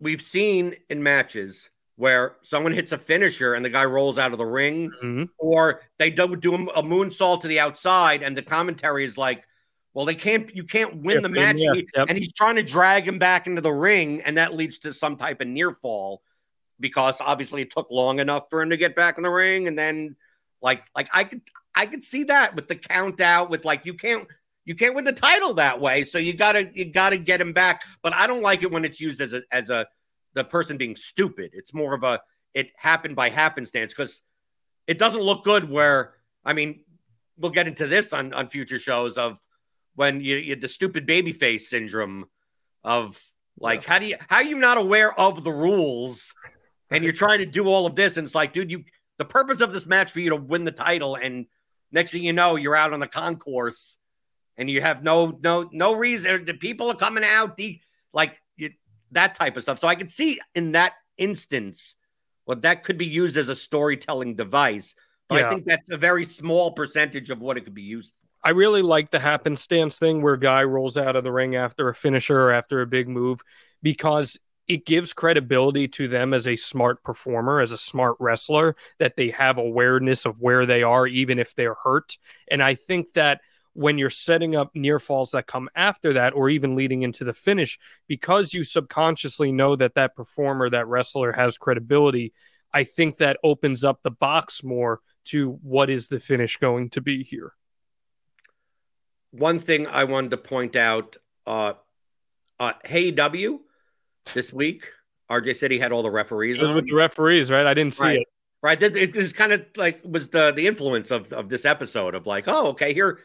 we've seen in matches where someone hits a finisher and the guy rolls out of the ring, mm-hmm. or they do, do a moonsault to the outside and the commentary is like, well, they can't. You can't win yep, the match, yeah, yep. and he's trying to drag him back into the ring, and that leads to some type of near fall, because obviously it took long enough for him to get back in the ring, and then, like, like I could, I could see that with the count out, with like you can't, you can't win the title that way, so you gotta, you gotta get him back. But I don't like it when it's used as a, as a, the person being stupid. It's more of a it happened by happenstance because it doesn't look good. Where I mean, we'll get into this on on future shows of. When you, you the stupid babyface syndrome of like, yeah. how do you, how are you not aware of the rules and you're trying to do all of this? And it's like, dude, you, the purpose of this match for you to win the title. And next thing you know, you're out on the concourse and you have no, no, no reason. The people are coming out, the, like you, that type of stuff. So I could see in that instance, well, that could be used as a storytelling device, but yeah. I think that's a very small percentage of what it could be used for. I really like the happenstance thing where a guy rolls out of the ring after a finisher or after a big move, because it gives credibility to them as a smart performer, as a smart wrestler, that they have awareness of where they are, even if they're hurt. And I think that when you're setting up near falls that come after that, or even leading into the finish, because you subconsciously know that that performer, that wrestler has credibility, I think that opens up the box more to what is the finish going to be here. One thing I wanted to point out, uh, uh, Hey W, this week, R J said he had all the referees. It was with the referees, right? I didn't see right. it. Right. It was kind of like, was the, the influence of, of this episode of like, oh, okay, here,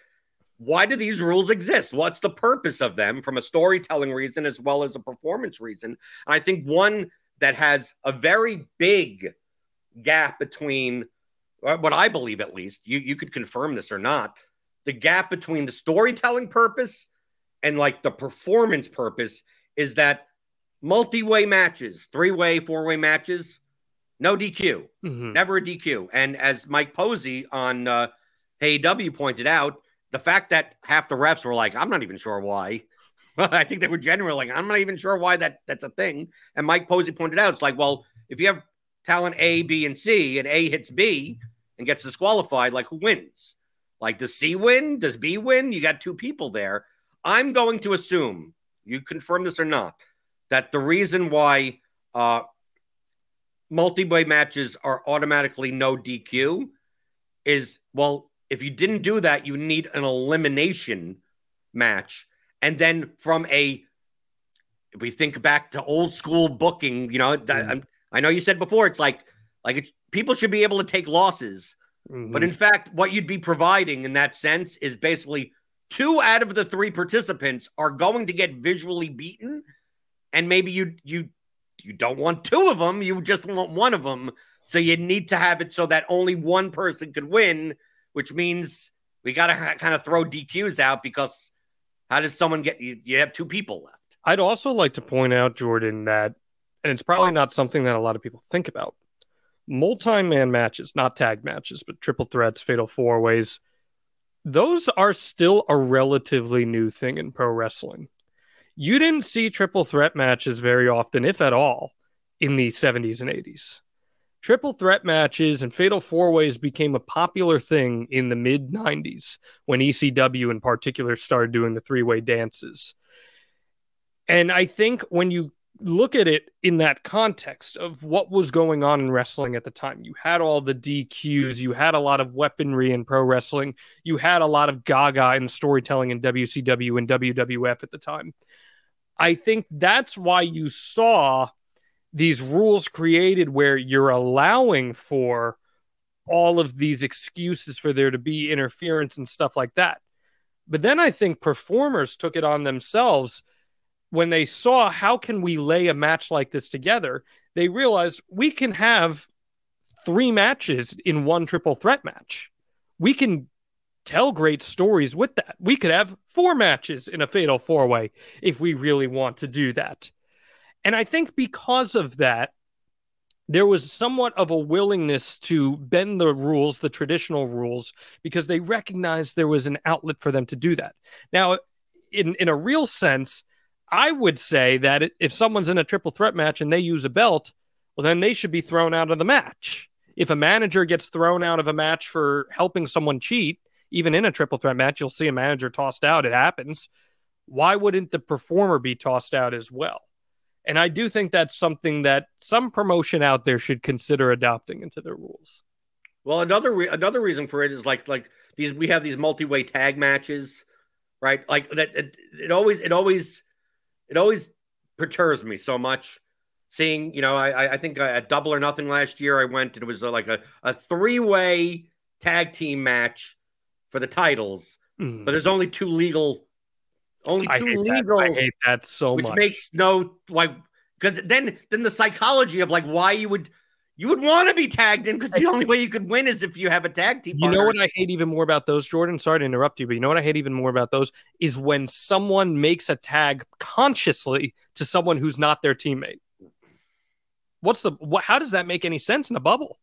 why do these rules exist? What's the purpose of them from a storytelling reason as well as a performance reason? And I think one that has a very big gap between what I believe, at least, you, you could confirm this or not, the gap between the storytelling purpose and like the performance purpose is that multi-way matches, three-way, four-way matches, no D Q, mm-hmm. never a D Q. And as Mike Posey on uh, A E W pointed out, the fact that half the refs were like, I'm not even sure why. I think they were generally like, I'm not even sure why that that's a thing. And Mike Posey pointed out, it's like, well, if you have talent A, B, and C, and A hits B and gets disqualified, like who wins? Like, does C win? Does B win? You got two people there. I'm going to assume, you confirm this or not, that the reason why uh, multi-way matches are automatically no D Q is, well, if you didn't do that, you need an elimination match. And then from a, if we think back to old school booking, you know, that, I'm, I know you said before, it's like, like it's, people should be able to take losses. Mm-hmm. But in fact, what you'd be providing in that sense is basically two out of the three participants are going to get visually beaten. And maybe you, you, you don't want two of them. You just want one of them. So you need to have it so that only one person could win, which means we got to ha- kind of throw D Qs out, because how does someone get, you, you have two people left. I'd also like to point out, Jordan, that, and it's probably not something that a lot of people think about, multi-man matches, not tag matches, but triple threats, fatal four ways, those are still a relatively new thing in pro wrestling. You didn't see triple threat matches very often, if at all, in the seventies and eighties. Triple threat matches and fatal four-ways became a popular thing in the mid-nineties when E C W in particular started doing the three-way dances. And I think when you look at it in that context of what was going on in wrestling at the time, you had all the D Qs, you had a lot of weaponry in pro wrestling, you had a lot of gaga in storytelling in W C W and W W F at the time. I think that's why you saw these rules created where you're allowing for all of these excuses for there to be interference and stuff like that. But then I think performers took it on themselves when they saw, how can we lay a match like this together? They realized we can have three matches in one triple threat match. We can tell great stories with that. We could have four matches in a fatal four-way if we really want to do that. And I think because of that, there was somewhat of a willingness to bend the rules, the traditional rules, because they recognized there was an outlet for them to do that. Now, in, in a real sense, I would say that if someone's in a triple threat match and they use a belt, well, then they should be thrown out of the match. If a manager gets thrown out of a match for helping someone cheat, even in a triple threat match, you'll see a manager tossed out. It happens. Why wouldn't the performer be tossed out as well? And I do think that's something that some promotion out there should consider adopting into their rules. Well, another re- another reason for it is like like these we have these multi-way tag matches, right? Like that it, it always it always it always perturbs me so much seeing, you know, I I think at Double or Nothing last year I went and it was like a, a three-way tag team match for the titles, mm. but there's only two legal Only two I hate legal. That. I hate that so which much. Which makes no like because then then the psychology of like why you would you would want to be tagged in, because the only way you could win is if you have a tag team. You partner. Know what I hate even more about those, Jordan? Sorry to interrupt you, but you know what I hate even more about those is when someone makes a tag consciously to someone who's not their teammate. What's the what, how does that make any sense in a bubble?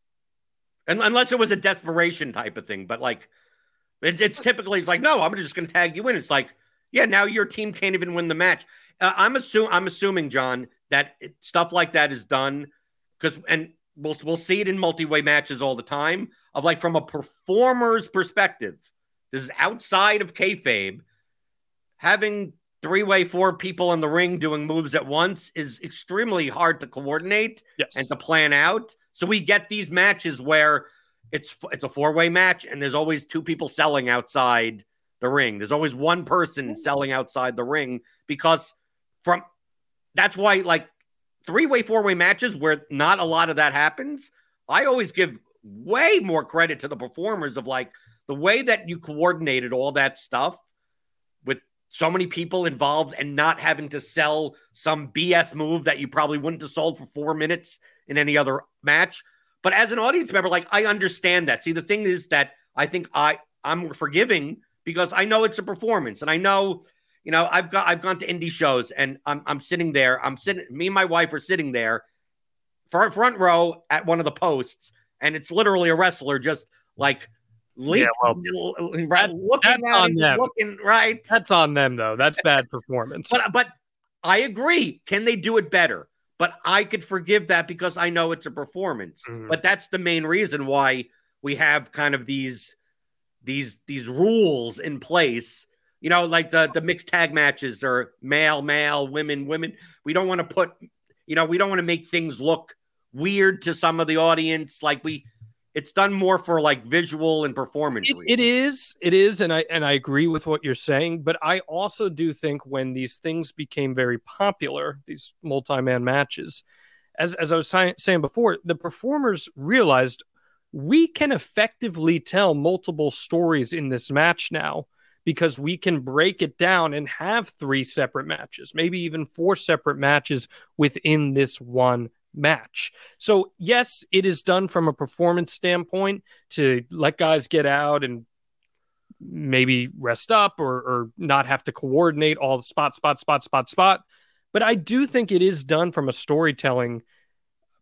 And unless it was a desperation type of thing, but like it's it's typically it's like no, I'm just going to tag you in. It's like, yeah, now your team can't even win the match. Uh, I'm assuming, I'm assuming, John, that it, stuff like that is done because, and we'll we'll see it in multi-way matches all the time. Of like from a performer's perspective, this is outside of kayfabe. Having three-way four people in the ring doing moves at once is extremely hard to coordinate yes. and to plan out. So we get these matches where it's it's a four-way match and there's always two people selling outside the ring. There's always one person selling outside the ring because from that's why like three-way, four-way matches where not a lot of that happens, I always give way more credit to the performers of like the way that you coordinated all that stuff with so many people involved and not having to sell some B S move that you probably wouldn't have sold for four minutes in any other match. But as an audience member, like I understand that. See, the thing is that I think I I'm forgiving because I know it's a performance and I know you know, I've got I've gone to indie shows and I'm I'm sitting there. I'm sitting. Me and my wife are sitting there, front front row at one of the posts, and it's literally a wrestler just like leaking, yeah, well, right, that's, looking that's at them. Looking right. That's on them though. That's bad performance. But but I agree. Can they do it better? But I could forgive that because I know it's a performance. Mm-hmm. But that's the main reason why we have kind of these these these rules in place. You know, like the, the mixed tag matches are male, male, women, women. We don't want to put, you know, we don't want to make things look weird to some of the audience. Like we, it's done more for like visual and performance. It, it is, it is. And I, and I agree with what you're saying, but I also do think when these things became very popular, these multi-man matches, as, as I was si- saying before, the performers realized we can effectively tell multiple stories in this match now, because we can break it down and have three separate matches, maybe even four separate matches within this one match. So yes, it is done from a performance standpoint to let guys get out and maybe rest up or, or not have to coordinate all the spot, spot, spot, spot, spot. But I do think it is done from a storytelling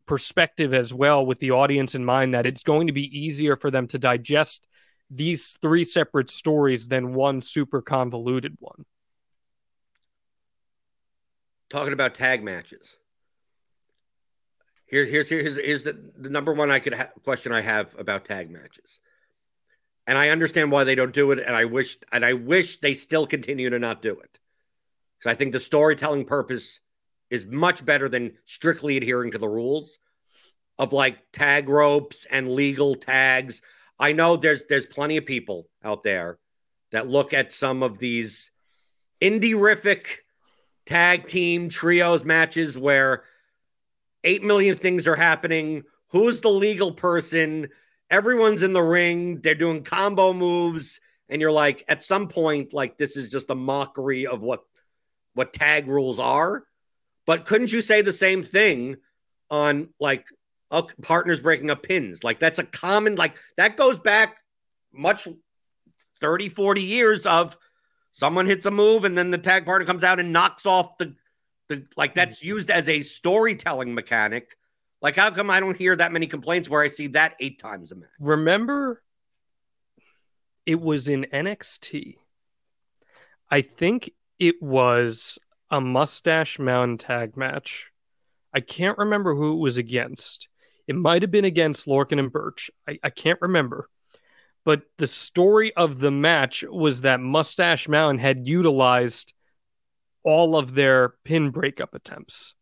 perspective as well, with the audience in mind, that it's going to be easier for them to digest these three separate stories than one super convoluted one. Talking about tag matches. Here's, here's, here's, here's the, the number one I could ha- question I have about tag matches. And I understand why they don't do it. And I wish, and I wish they still continue to not do it. Cause I think the storytelling purpose is much better than strictly adhering to the rules of like tag ropes and legal tags. I know there's there's plenty of people out there that look at some of these indie-rific tag team trios matches where eight million things are happening. Who's the legal person? Everyone's in the ring. They're doing combo moves. And you're like, at some point, like, this is just a mockery of what, what tag rules are. But couldn't you say the same thing on, like, Uh, partners breaking up pins? Like that's a common, like that goes back much thirty, forty years of someone hits a move and then the tag partner comes out and knocks off the, the like that's used as a storytelling mechanic. Like how come I don't hear that many complaints where I see that eight times a match? Remember, it was in N X T. I think it was a Mustache Mountain tag match. I can't remember who it was against. It might have been against Lorcan and Birch. I, I can't remember. But the story of the match was that Mustache Mountain had utilized all of their pin breakup attempts.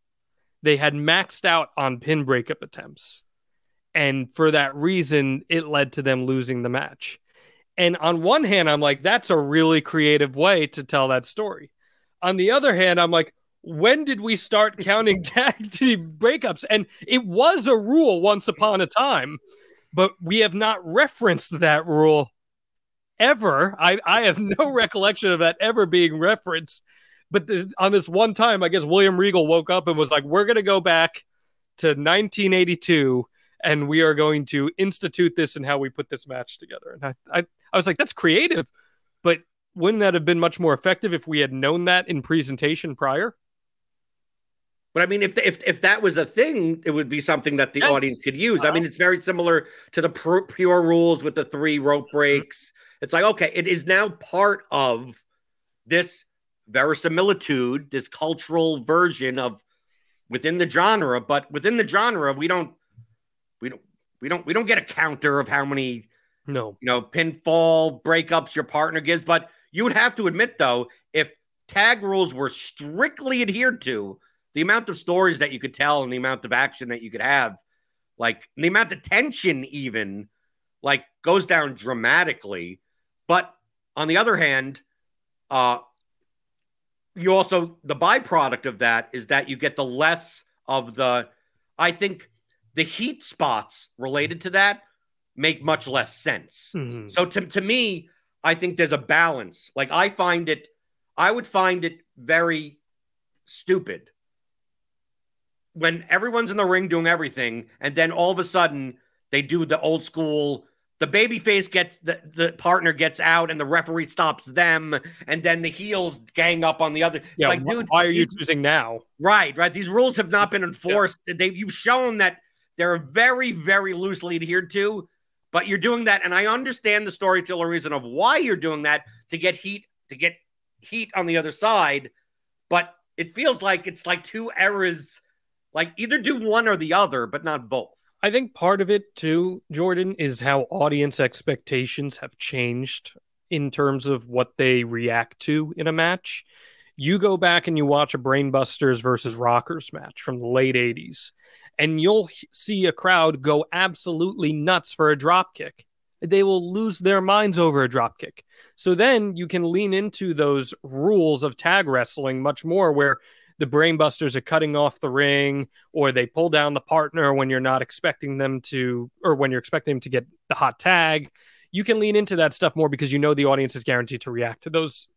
They had maxed out on pin breakup attempts. And for that reason, it led to them losing the match. And on one hand, I'm like, that's a really creative way to tell that story. On the other hand, I'm like, when did we start counting tag team breakups? And it was a rule once upon a time, but we have not referenced that rule ever. I, I have no recollection of that ever being referenced. But the, on this one time, I guess William Regal woke up and was like, we're going to go back to nineteen eighty-two and we are going to institute this and in how we put this match together. And I, I, I was like, that's creative, but wouldn't that have been much more effective if we had known that in presentation prior? But I mean, if the, if if that was a thing, it would be something that the That's, audience could use. Wow. I mean, it's very similar to the pr- pure rules with the three rope breaks. Mm-hmm. It's like, okay, it is now part of this verisimilitude, this cultural version of within the genre. But within the genre, we don't, we don't, we don't, we don't get a counter of how many no, you know, pinfall breakups your partner gives. But you would have to admit, though, if tag rules were strictly adhered to, the amount of stories that you could tell and the amount of action that you could have, like the amount of tension even, like goes down dramatically. But on the other hand, uh, you also, the byproduct of that is that you get the less of the, I think the heat spots related to that make much less sense. Mm-hmm. So to, to me, I think there's a balance. Like I find it, I would find it very stupid when everyone's in the ring doing everything, and then all of a sudden they do the old school The babyface gets, the, the partner gets out and the referee stops them, and then the heels gang up on the other. Yeah, like, dude, why are you these, choosing now? Right, right. These rules have not been enforced. Yeah. They've, you've shown that they're very, very loosely adhered to, but you're doing that. And I understand the storyteller reason of why you're doing that, to get heat, to get heat on the other side. But it feels like it's like two eras, like either do one or the other, but not both. I think part of it, too, Jordan, is how audience expectations have changed in terms of what they react to in a match. You go back and you watch a Brainbusters versus Rockers match from the late eighties, and you'll see a crowd go absolutely nuts for a dropkick. They will lose their minds over a dropkick. So then you can lean into those rules of tag wrestling much more, where the Brainbusters are cutting off the ring, or they pull down the partner when you're not expecting them to, or when you're expecting them to get the hot tag. You can lean into that stuff more because you know the audience is guaranteed to react to those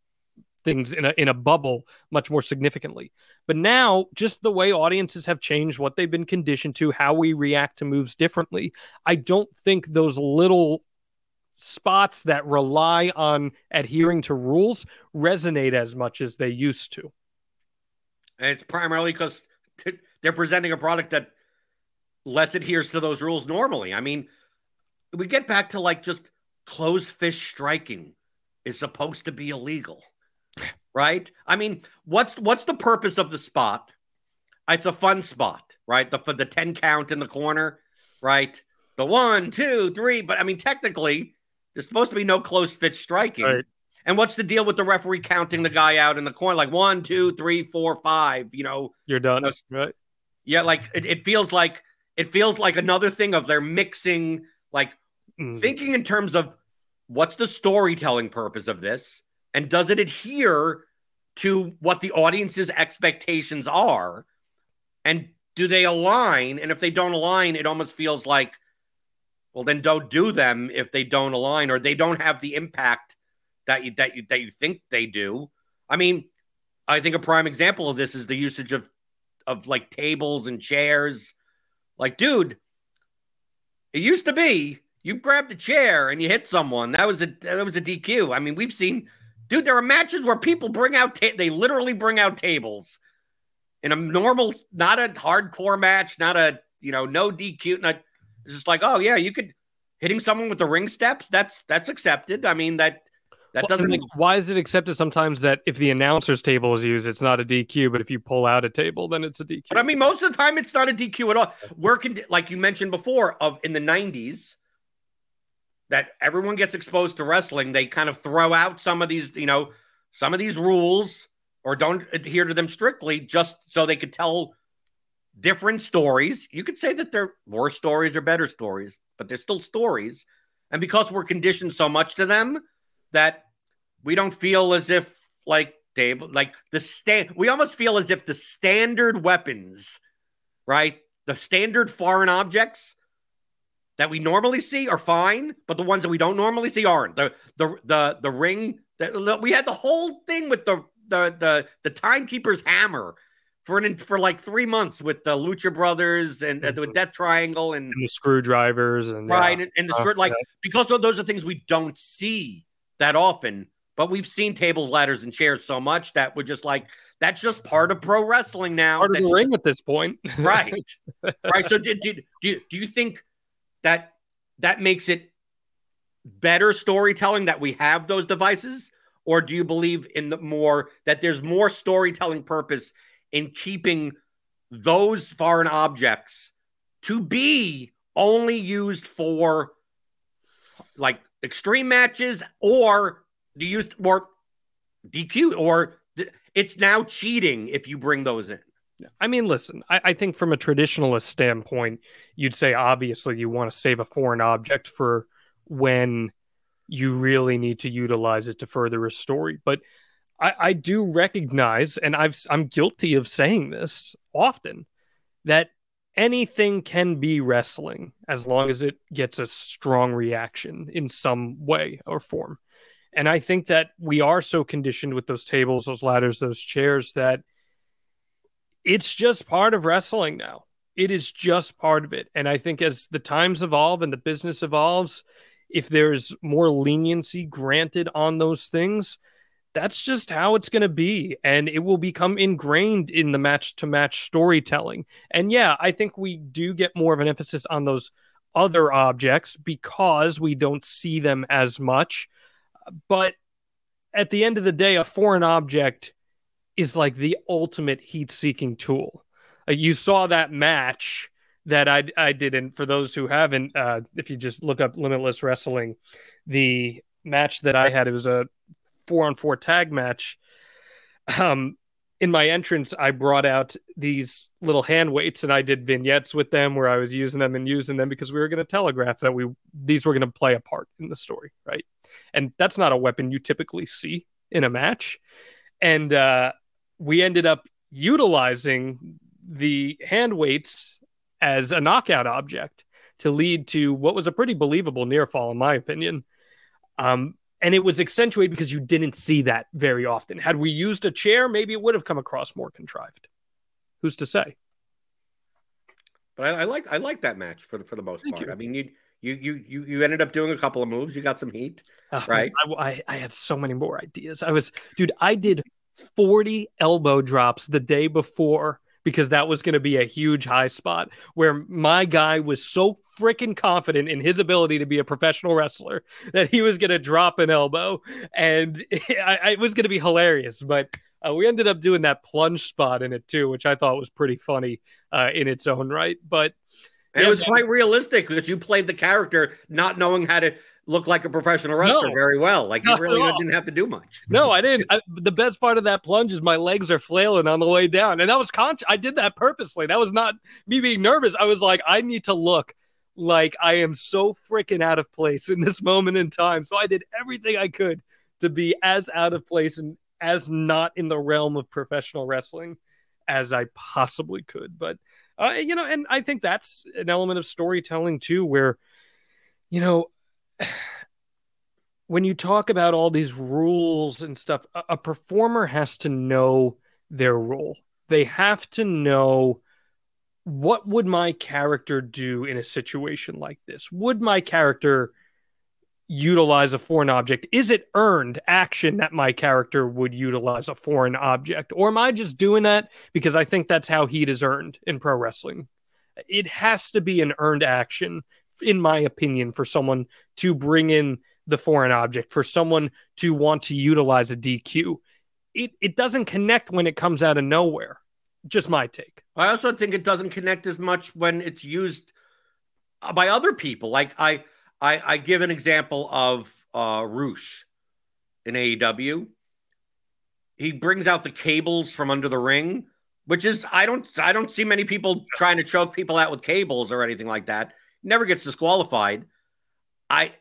things in a, in a bubble much more significantly. But now, just the way audiences have changed, what they've been conditioned to, how we react to moves differently, I don't think those little spots that rely on adhering to rules resonate as much as they used to. And it's primarily because they're presenting a product that less adheres to those rules normally. I mean, we get back to like just closed fist striking is supposed to be illegal, right? I mean, what's what's the purpose of the spot? It's a fun spot, right? The the ten count in the corner, right? The one, two, three. But I mean, technically, there's supposed to be no closed fist striking. Right. And what's the deal with the referee counting the guy out in the corner? Like one, two, three, four, five, you know. You're done. Right. Yeah, like it, it feels like it feels like another thing of they're mixing, like mm. thinking in terms of what's the storytelling purpose of this, and does it adhere to what the audience's expectations are? And do they align? And if they don't align, it almost feels like, well, then don't do them if they don't align, or they don't have the impact that you that you that you think they do. I mean, I think a prime example of this is the usage of of like tables and chairs. Like, dude, it used to be you grabbed a chair and you hit someone. That was a that was a D Q. I mean, we've seen, dude, there are matches where people bring out ta- they literally bring out tables in a normal, not a hardcore match, not a you know no D Q. Not it's just like, oh yeah, you could hitting someone with the ring steps. That's that's accepted. I mean that. That doesn't. Well, like, why is it accepted sometimes that if the announcer's table is used, it's not a D Q, but if you pull out a table, then it's a D Q? But I mean, most of the time, it's not a D Q at all. We're con- like you mentioned before, of in the nineties, that everyone gets exposed to wrestling, they kind of throw out some of these, you know, some of these rules, or don't adhere to them strictly, just so they could tell different stories. You could say that they're worse stories or better stories, but they're still stories, and because we're conditioned so much to them, that we don't feel as if like table, like the stand, we almost feel as if the standard weapons, right? The standard foreign objects that we normally see are fine, but the ones that we don't normally see aren't. The the the the ring that we had, the whole thing with the the the the timekeeper's hammer for an for like three months with the Lucha Brothers and uh, the Death Triangle and, and the screwdrivers and right yeah. and, and the screw, like yeah. because those are things we don't see that often, but we've seen tables, ladders, and chairs so much that we're just like, that's just part of pro wrestling now. Part of the ring at this point, right? Right. So, did, did do do you think that that makes it better storytelling that we have those devices, or do you believe in the more that there's more storytelling purpose in keeping those foreign objects to be only used for like extreme matches, or do you use more D Q, or th- it's now cheating if you bring those in? I mean, listen, I, I think from a traditionalist standpoint, you'd say, obviously, you want to save a foreign object for when you really need to utilize it to further a story. But I, I do recognize, and I've, I'm guilty of saying this often, that anything can be wrestling as long as it gets a strong reaction in some way or form. And I think that we are so conditioned with those tables, those ladders, those chairs, that it's just part of wrestling now. It is just part of it. And I think as the times evolve and the business evolves, if there's more leniency granted on those things, that's just how it's going to be. And it will become ingrained in the match to match storytelling. And yeah, I think we do get more of an emphasis on those other objects because we don't see them as much. But at the end of the day, a foreign object is like the ultimate heat-seeking tool. Uh, you saw that match that I I did, and for those who haven't, uh, if you just look up Limitless Wrestling, the match that I had, it was a four-on-four tag match. Um, in my entrance, I brought out these little hand weights, and I did vignettes with them where I was using them and using them because we were going to telegraph that we these were going to play a part in the story, right? And that's not a weapon you typically see in a match. And uh, we ended up utilizing the hand weights as a knockout object to lead to what was a pretty believable near fall, in my opinion. Um, and it was accentuated because you didn't see that very often. Had we used a chair, maybe it would have come across more contrived. Who's to say? But I, I like I like that match for the for the most Thank part. You. I mean, you you you you ended up doing a couple of moves. You got some heat, uh, right? I, I I had so many more ideas. I was, dude. I did forty elbow drops the day before, because that was going to be a huge high spot where my guy was so freaking confident in his ability to be a professional wrestler that he was going to drop an elbow, and it was going to be hilarious. But uh, we ended up doing that plunge spot in it too, which I thought was pretty funny uh, in its own right. But and yeah, it was quite realistic because you played the character not knowing how to look like a professional wrestler no, very well. Like you really didn't have to do much. No, I didn't. I, the best part of that plunge is my legs are flailing on the way down. And that was conscious. I did that purposely. That was not me being nervous. I was like, I need to look like I am so freaking out of place in this moment in time. So I did everything I could to be as out of place and as not in the realm of professional wrestling as I possibly could. But Uh, you know, and I think that's an element of storytelling too, where, you know, when you talk about all these rules and stuff, a, a performer has to know their role. They have to know, what would my character do in a situation like this? Would my character utilize a foreign object? Is it earned action that my character would utilize a foreign object, or am I just doing that because I think that's how heat is earned in pro wrestling? It has to be an earned action, in my opinion, for someone to bring in the foreign object, for someone to want to utilize a D Q. It it doesn't connect when it comes out of nowhere. Just my take. I also think it doesn't connect as much when it's used by other people. Like I I, I give an example of uh, Rush in A E W. He brings out the cables from under the ring, which is I don't I don't see many people trying to choke people out with cables or anything like that. Never gets disqualified. I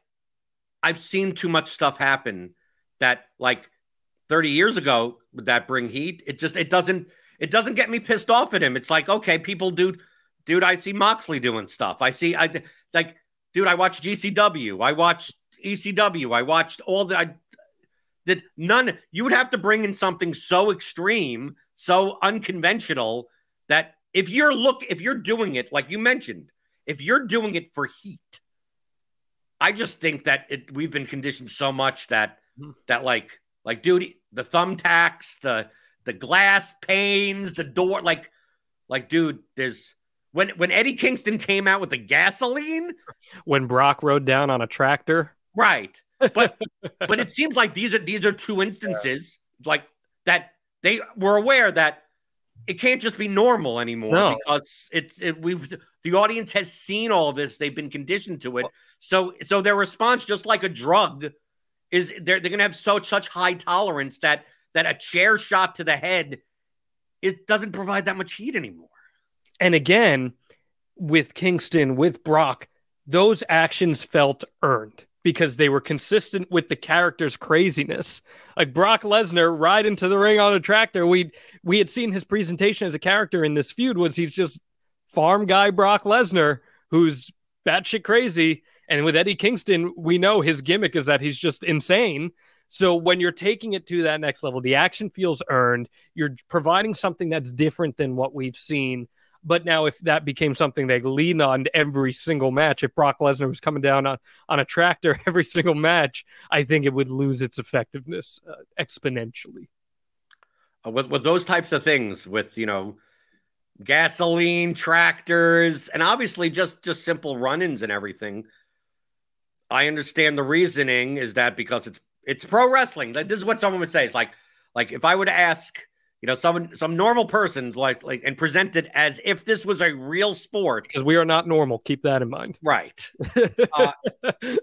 I've seen too much stuff happen that like thirty years ago would that bring heat. It just it doesn't it doesn't get me pissed off at him. It's like, okay, people do, dude. I see Moxley doing stuff. I see I like. Dude, I watched G C W. I watched E C W. I watched all the... I, that none... You would have to bring in something so extreme, so unconventional, that if you're look, if you're doing it, like you mentioned, if you're doing it for heat, I just think that it, we've been conditioned so much that, that like, like, dude, the thumbtacks, the the glass panes, the door, like, like, dude, there's... When when Eddie Kingston came out with the gasoline, when Brock rode down on a tractor, right? But but it seems like these are these are two instances yeah. like that they were aware that it can't just be normal anymore no. because it's it, we've the audience has seen all of this, they've been conditioned to it, so so their response, just like a drug, is they're they're gonna have so such high tolerance that that a chair shot to the head is doesn't provide that much heat anymore. And again, with Kingston, with Brock, those actions felt earned because they were consistent with the character's craziness. Like Brock Lesnar ride into the ring on a tractor. We we had seen his presentation as a character in this feud was he's just farm guy Brock Lesnar who's batshit crazy. And with Eddie Kingston, we know his gimmick is that he's just insane. So when you're taking it to that next level, the action feels earned. You're providing something that's different than what we've seen. But now if that became something they lean on every single match, if Brock Lesnar was coming down on, on a tractor every single match, I think it would lose its effectiveness uh, exponentially. Uh, with, with those types of things, with, you know, gasoline, tractors, and obviously just, just simple run-ins and everything, I understand the reasoning is that because it's it's pro wrestling. This is what someone would say. It's like, like if I were to ask, you know, someone, some normal person, like, like, and present it as if this was a real sport. Because we are not normal. Keep that in mind. Right. uh,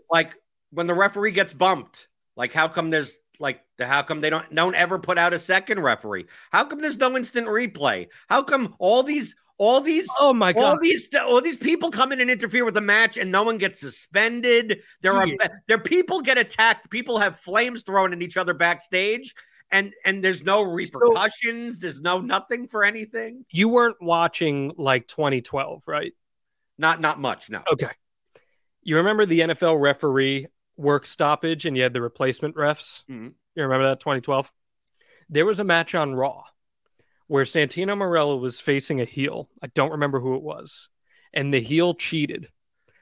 like when the referee gets bumped, like how come there's like, how come they don't, don't ever put out a second referee? How come there's no instant replay? How come all these, all these, oh my God, all these, all these people come in and interfere with the match and no one gets suspended? There are, there people get attacked. People have flames thrown at each other backstage. And and there's no repercussions. So, there's no nothing for anything. You weren't watching like twenty twelve, right? Not not much, no. Okay. You remember the N F L referee work stoppage and you had the replacement refs? Mm-hmm. You remember that, twenty twelve? There was a match on Raw where Santino Marella was facing a heel. I don't remember who it was. And the heel cheated.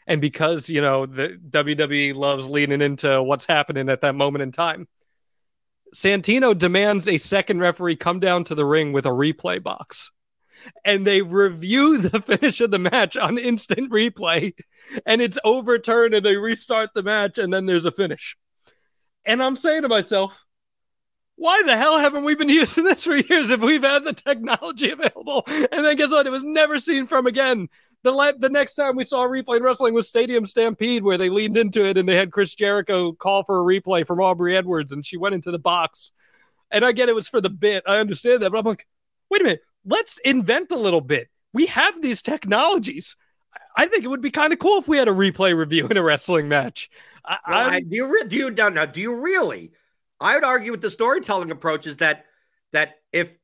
And because, you know, the W W E loves leaning into what's happening at that moment in time, Santino demands a second referee come down to the ring with a replay box, and they review the finish of the match on instant replay, and it's overturned and they restart the match, and then there's a finish. And I'm saying to myself, why the hell haven't we been using this for years if we've had the technology available? And then guess what? It was never seen from again. The, la- the next time we saw a replay in wrestling was Stadium Stampede, where they leaned into it and they had Chris Jericho call for a replay from Aubrey Edwards, and she went into the box. And I get it was for the bit. I understand that. But I'm like, wait a minute. Let's invent a little bit. We have these technologies. I, I think it would be kind of cool if we had a replay review in a wrestling match. I- well, I, do you re- do you no, no, do you really? I would argue with the storytelling approach is that that if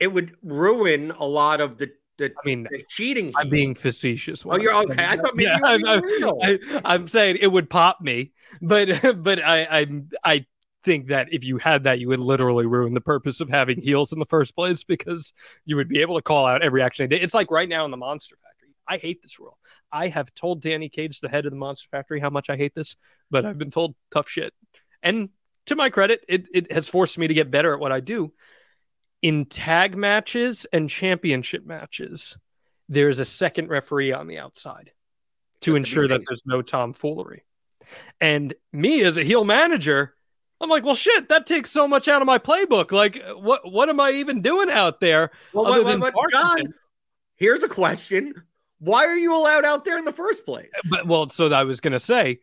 it would ruin a lot of the The, I mean, the cheating. I'm being facetious. Oh, you're okay. I thought maybe yeah, you were real. I, I'm saying it would pop me, but but I, I I think that if you had that, you would literally ruin the purpose of having heels in the first place, because you would be able to call out every action. It's like right now in the Monster Factory. I hate this rule. I have told Danny Cage, the head of the Monster Factory, how much I hate this, but I've been told tough shit. And to my credit, it it has forced me to get better at what I do. In tag matches and championship matches, there's a second referee on the outside to ensure that there's no tomfoolery. And me as a heel manager, I'm like, well, shit, that takes so much out of my playbook. Like, what what am I even doing out there? Well, other what, what, than what, John, here's a question. Why are you allowed out there in the first place? But, well, so I was going to say,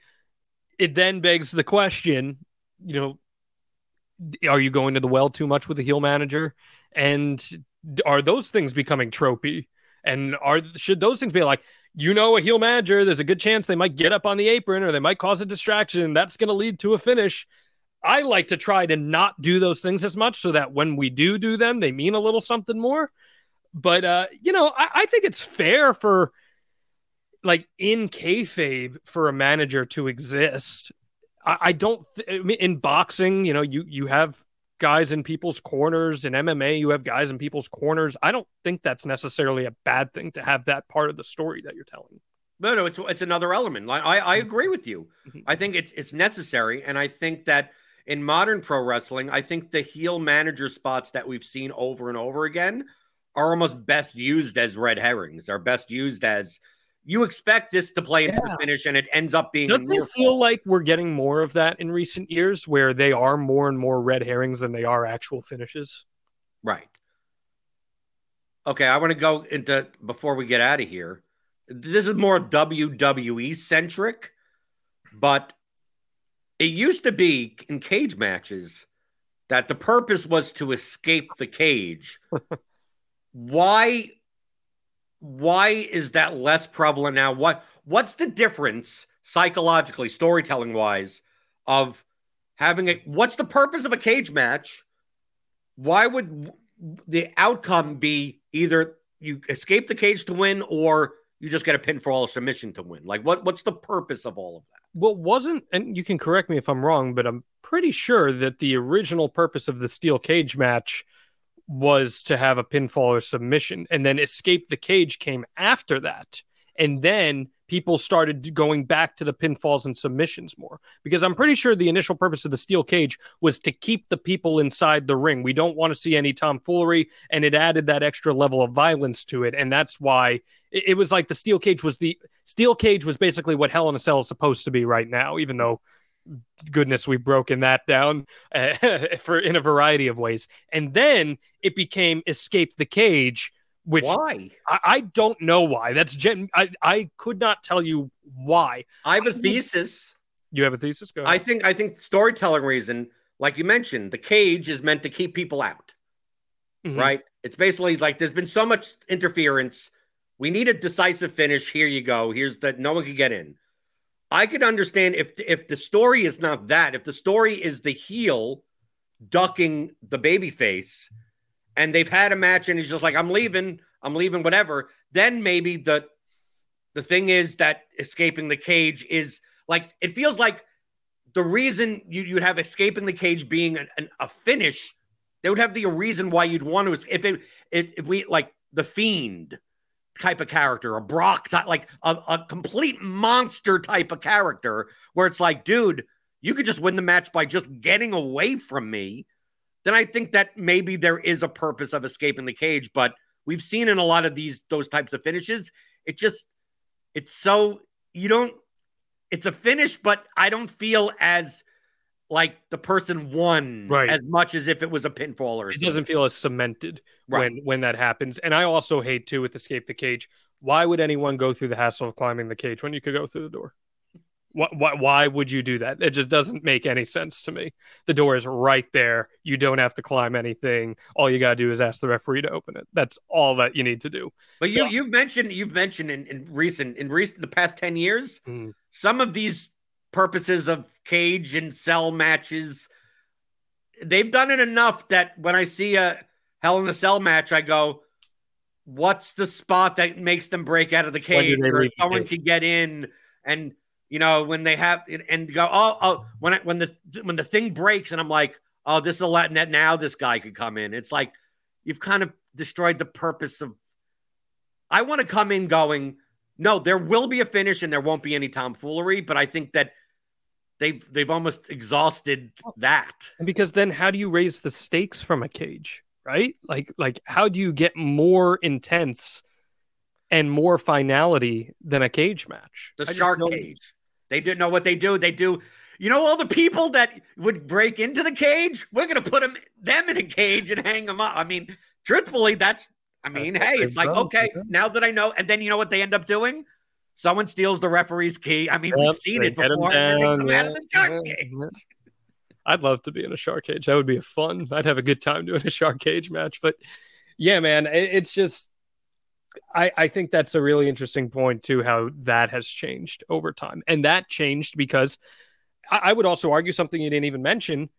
it then begs the question, you know, are you going to the well too much with the heel manager? And are those things becoming tropey? And are should those things be like, you know, a heel manager, there's a good chance they might get up on the apron or they might cause a distraction. That's going to lead to a finish. I like to try to not do those things as much so that when we do do them, they mean a little something more. But, uh, you know, I, I think it's fair for, like, in kayfabe for a manager to exist. I don't th- in boxing, you know, you, you have guys in people's corners. In M M A, you have guys in people's corners. I don't think that's necessarily a bad thing to have that part of the story that you're telling. No, no, it's it's another element. I, I agree with you. Mm-hmm. I think it's it's necessary. And I think that in modern pro wrestling, I think the heel manager spots that we've seen over and over again are almost best used as red herrings, are best used as, you expect this to play into yeah. the finish, and it ends up being... Doesn't it feel fault. like we're getting more of that in recent years, where they are more and more red herrings than they are actual finishes? Right. Okay, I want to go into... Before we get out of here, this is more W W E-centric, but it used to be in cage matches that the purpose was to escape the cage. Why... Why is that less prevalent now? What what's the difference psychologically, storytelling wise, of having a what's the purpose of a cage match? Why would the outcome be either you escape the cage to win or you just get a pinfall or submission to win? Like what what's the purpose of all of that? Well, wasn't, and you can correct me if I'm wrong, but I'm pretty sure that the original purpose of the steel cage match was to have a pinfall or submission, and then Escape the Cage came after that. And then people started going back to the pinfalls and submissions more, because I'm pretty sure the initial purpose of the steel cage was to keep the people inside the ring. We don't want to see any tomfoolery, and it added that extra level of violence to it. And that's why it was like the steel cage was the steel cage was basically what Hell in a Cell is supposed to be right now, even though, goodness, we've broken that down uh, for in a variety of ways. And then it became Escape the Cage. Which why? I, I don't know why. That's gen- I, I could not tell you why. I have a I thesis. You have a thesis? Go ahead. I think I think storytelling reason, like you mentioned, the cage is meant to keep people out. Mm-hmm. Right? It's basically like there's been so much interference. We need a decisive finish. Here you go. Here's that no one can get in. I could understand if if the story is not that, if the story is the heel ducking the babyface. And they've had a match, and he's just like, I'm leaving, I'm leaving, whatever. Then maybe the the thing is that escaping the cage is like, it feels like the reason you, you'd have escaping the cage being an, an, a finish, they would have the reason why you'd want to, if it, if, if we, like the Fiend type of character, a Brock, type, like a, a complete monster type of character, where it's like, dude, you could just win the match by just getting away from me. Then I think that maybe there is a purpose of escaping the cage, but we've seen in a lot of these, those types of finishes, it just, it's so, you don't, it's a finish, but I don't feel as like the person won right. as much as if it was a pinfall or something. It doesn't feel as cemented right. when, when that happens. And I also hate too with Escape the Cage. Why would anyone go through the hassle of climbing the cage when you could go through the door? Why, why, why would you do that? It just doesn't make any sense to me. The door is right there. You don't have to climb anything. All you got to do is ask the referee to open it. That's all that you need to do. But so, you, you've mentioned, you've mentioned in, in recent, in recent, the past ten years, mm. some of these purposes of cage and cell matches, they've done it enough that when I see a Hell in a Cell match, I go, what's the spot that makes them break out of the cage or someone can get in? And, you know, when they have and go, oh, oh, when I, when the when the thing breaks, and I'm like, oh, this is a lot. Now this guy could come in. It's like you've kind of destroyed the purpose of. I want to come in going, no, there will be a finish, and there won't be any tomfoolery. But I think that they've they've almost exhausted that. And because then, how do you raise the stakes from a cage, right? Like like how do you get more intense and more finality than a cage match? The shark cage. They didn't know what they do. They do, you know, all the people that would break into the cage, we're going to put them, them in a cage and hang them up. I mean, truthfully, that's, I mean, that's hey, it's like, done. okay, now that I know. And then you know what they end up doing? Someone steals the referee's key. I mean, yep, we've seen it before. Down, and they come yeah, out of the shark yeah, cage. Yeah. I'd love to be in a shark cage. That would be fun. I'd have a good time doing a shark cage match. But yeah, man, it's just, I, I think that's a really interesting point too, how that has changed over time. And that changed because I, I would also argue something you didn't even mention.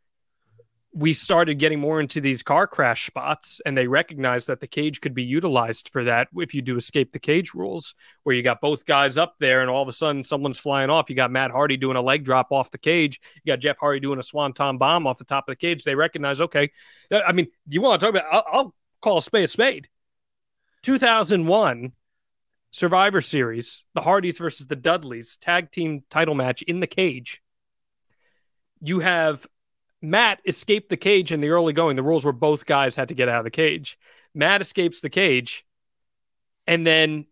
We started getting more into these car crash spots, and they recognized that the cage could be utilized for that. If you do Escape the Cage rules, where you got both guys up there and all of a sudden someone's flying off, you got Matt Hardy doing a leg drop off the cage. You got Jeff Hardy doing a swanton bomb off the top of the cage. They recognize, okay, I mean, you want to talk about, I'll, I'll call a spade a spade. two thousand one Survivor Series, the Hardys versus the Dudleys tag team title match in the cage. You have Matt escape the cage in the early going. The rules were both guys had to get out of the cage. Matt escapes the cage. And then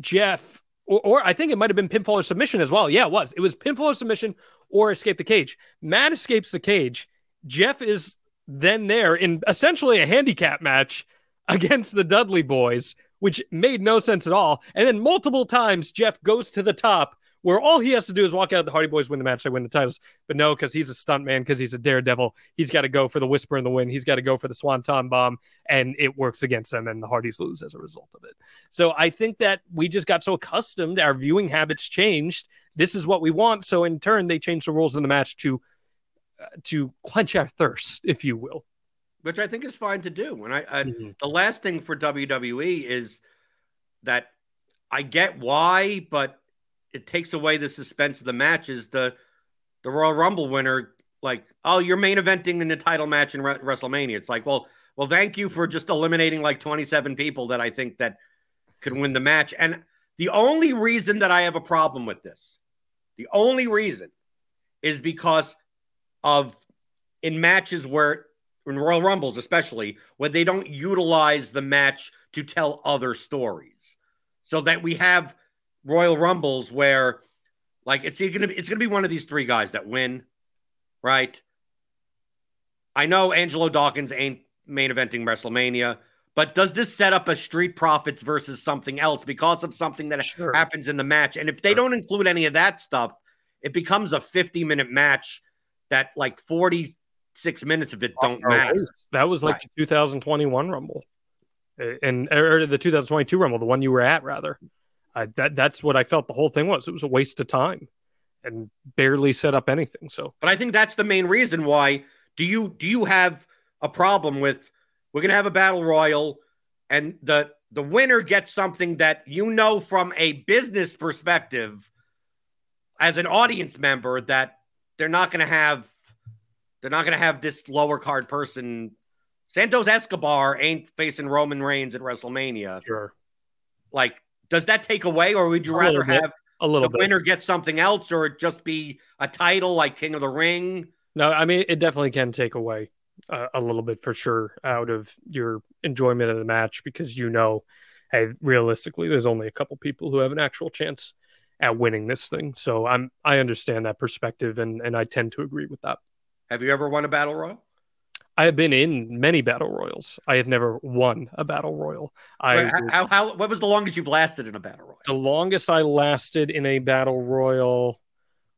Jeff, or, or I think it might have been pinfall or submission as well. Yeah, it was. It was pinfall or submission or escape the cage. Matt escapes the cage. Jeff is then there in essentially a handicap match against the Dudley boys, which made no sense at all. And then multiple times, Jeff goes to the top, where all he has to do is walk out. The Hardy Boys win the match. They win the titles. But no, because he's a stunt man, because he's a daredevil. He's got to go for the whisper in the wind. He's got to go for the swanton bomb. And it works against them, and the Hardys lose as a result of it. So I think that we just got so accustomed. Our viewing habits changed. This is what we want. So in turn, they changed the rules in the match to, uh, to quench our thirst, if you will. Which I think is fine to do. And I, I mm-hmm. the last thing for W W E is that I get why, but it takes away the suspense of the matches. The the Royal Rumble winner, like, oh, you're main eventing in the title match in Re- WrestleMania. It's like, well, well, thank you for just eliminating like twenty-seven people that I think that could win the match. And the only reason that I have a problem with this, the only reason is because of in matches where, in Royal Rumbles especially, where they don't utilize the match to tell other stories. So that we have Royal Rumbles where, like, it's gonna be, it's gonna be one of these three guys that win, right? I know Angelo Dawkins ain't main eventing WrestleMania, but does this set up a Street Profits versus something else because of something that sure. happens in the match? And if they sure. don't include any of that stuff, it becomes a fifty-minute match that, like, forty-six minutes of it don't oh, matter. That was like right. the two thousand twenty-one Rumble. And or the two thousand twenty-two Rumble, the one you were at, rather. Uh, that That's what I felt the whole thing was. It was a waste of time and barely set up anything. So, but I think that's the main reason why. Do you do you have a problem with, we're going to have a battle royal and the the winner gets something that, you know, from a business perspective as an audience member, that they're not going to have they're not going to have this lower card person. Santos Escobar ain't facing Roman Reigns at WrestleMania. Sure. Like, does that take away, or would you a rather have a little the bit. winner get something else, or it just be a title like King of the Ring? No, I mean, it definitely can take away uh, a little bit for sure out of your enjoyment of the match, because, you know, hey, realistically, there's only a couple people who have an actual chance at winning this thing. So I'm I understand that perspective, and and I tend to agree with that. Have you ever won a battle royal? I have been in many battle royals. I have never won a battle royal. I how, how, how what was the longest you've lasted in a battle royal? The longest I lasted in a battle royal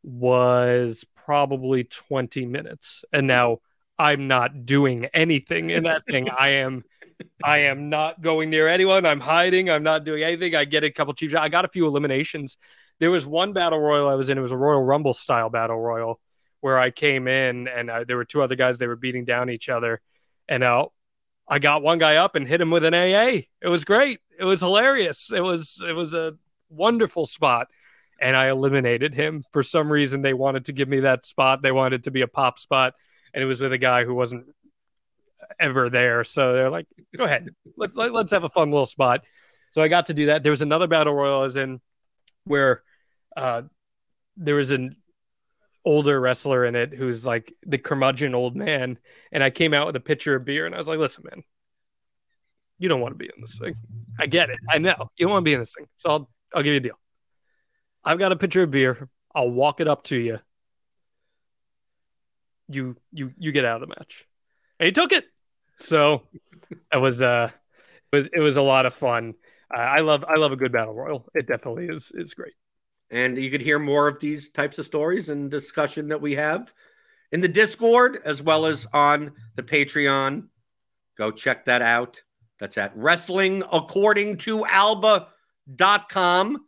was probably twenty minutes. And now I'm not doing anything in that thing. I am I am not going near anyone. I'm hiding. I'm not doing anything. I get a couple cheap shots. I got a few eliminations. There was one battle royal I was in. It was a Royal Rumble style battle royal where I came in and I, there were two other guys. They were beating down each other. And uh, I got one guy up and hit him with an A A. It was great. It was hilarious. It was It was a wonderful spot. And I eliminated him. For some reason, they wanted to give me that spot. They wanted it to be a pop spot. And it was with a guy who wasn't ever there. So they're like, go ahead. Let's, let, let's have a fun little spot. So I got to do that. There was another battle royal I was in where uh, there was an older wrestler in it who's like the curmudgeon old man. And I came out with a pitcher of beer. And I was like, listen, man, you don't want to be in this thing. I get it. I know. You don't want to be in this thing. So I'll I'll give you a deal. I've got a pitcher of beer. I'll walk it up to you. You you you get out of the match. And he took it. So it was uh it was it was a lot of fun. Uh, I love I love a good battle royal. It definitely is is great. And you could hear more of these types of stories and discussion that we have in the Discord as well as on the Patreon. Go check that out. That's at wrestling according to alba dot com.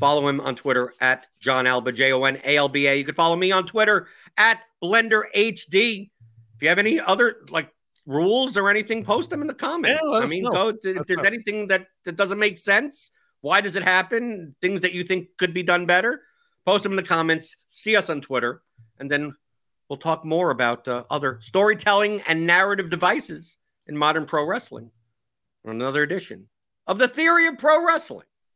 Follow him on Twitter at John Alba, J O N A L B A. You can follow me on Twitter at Blender H D. If you have any other, like, rules or anything, post them in the comments. Yeah, I mean, know. go to, if there's know. anything that, that doesn't make sense, why does it happen, things that you think could be done better, post them in the comments, see us on Twitter, and then we'll talk more about uh, other storytelling and narrative devices in modern pro wrestling on another edition of the Theory of Pro Wrestling.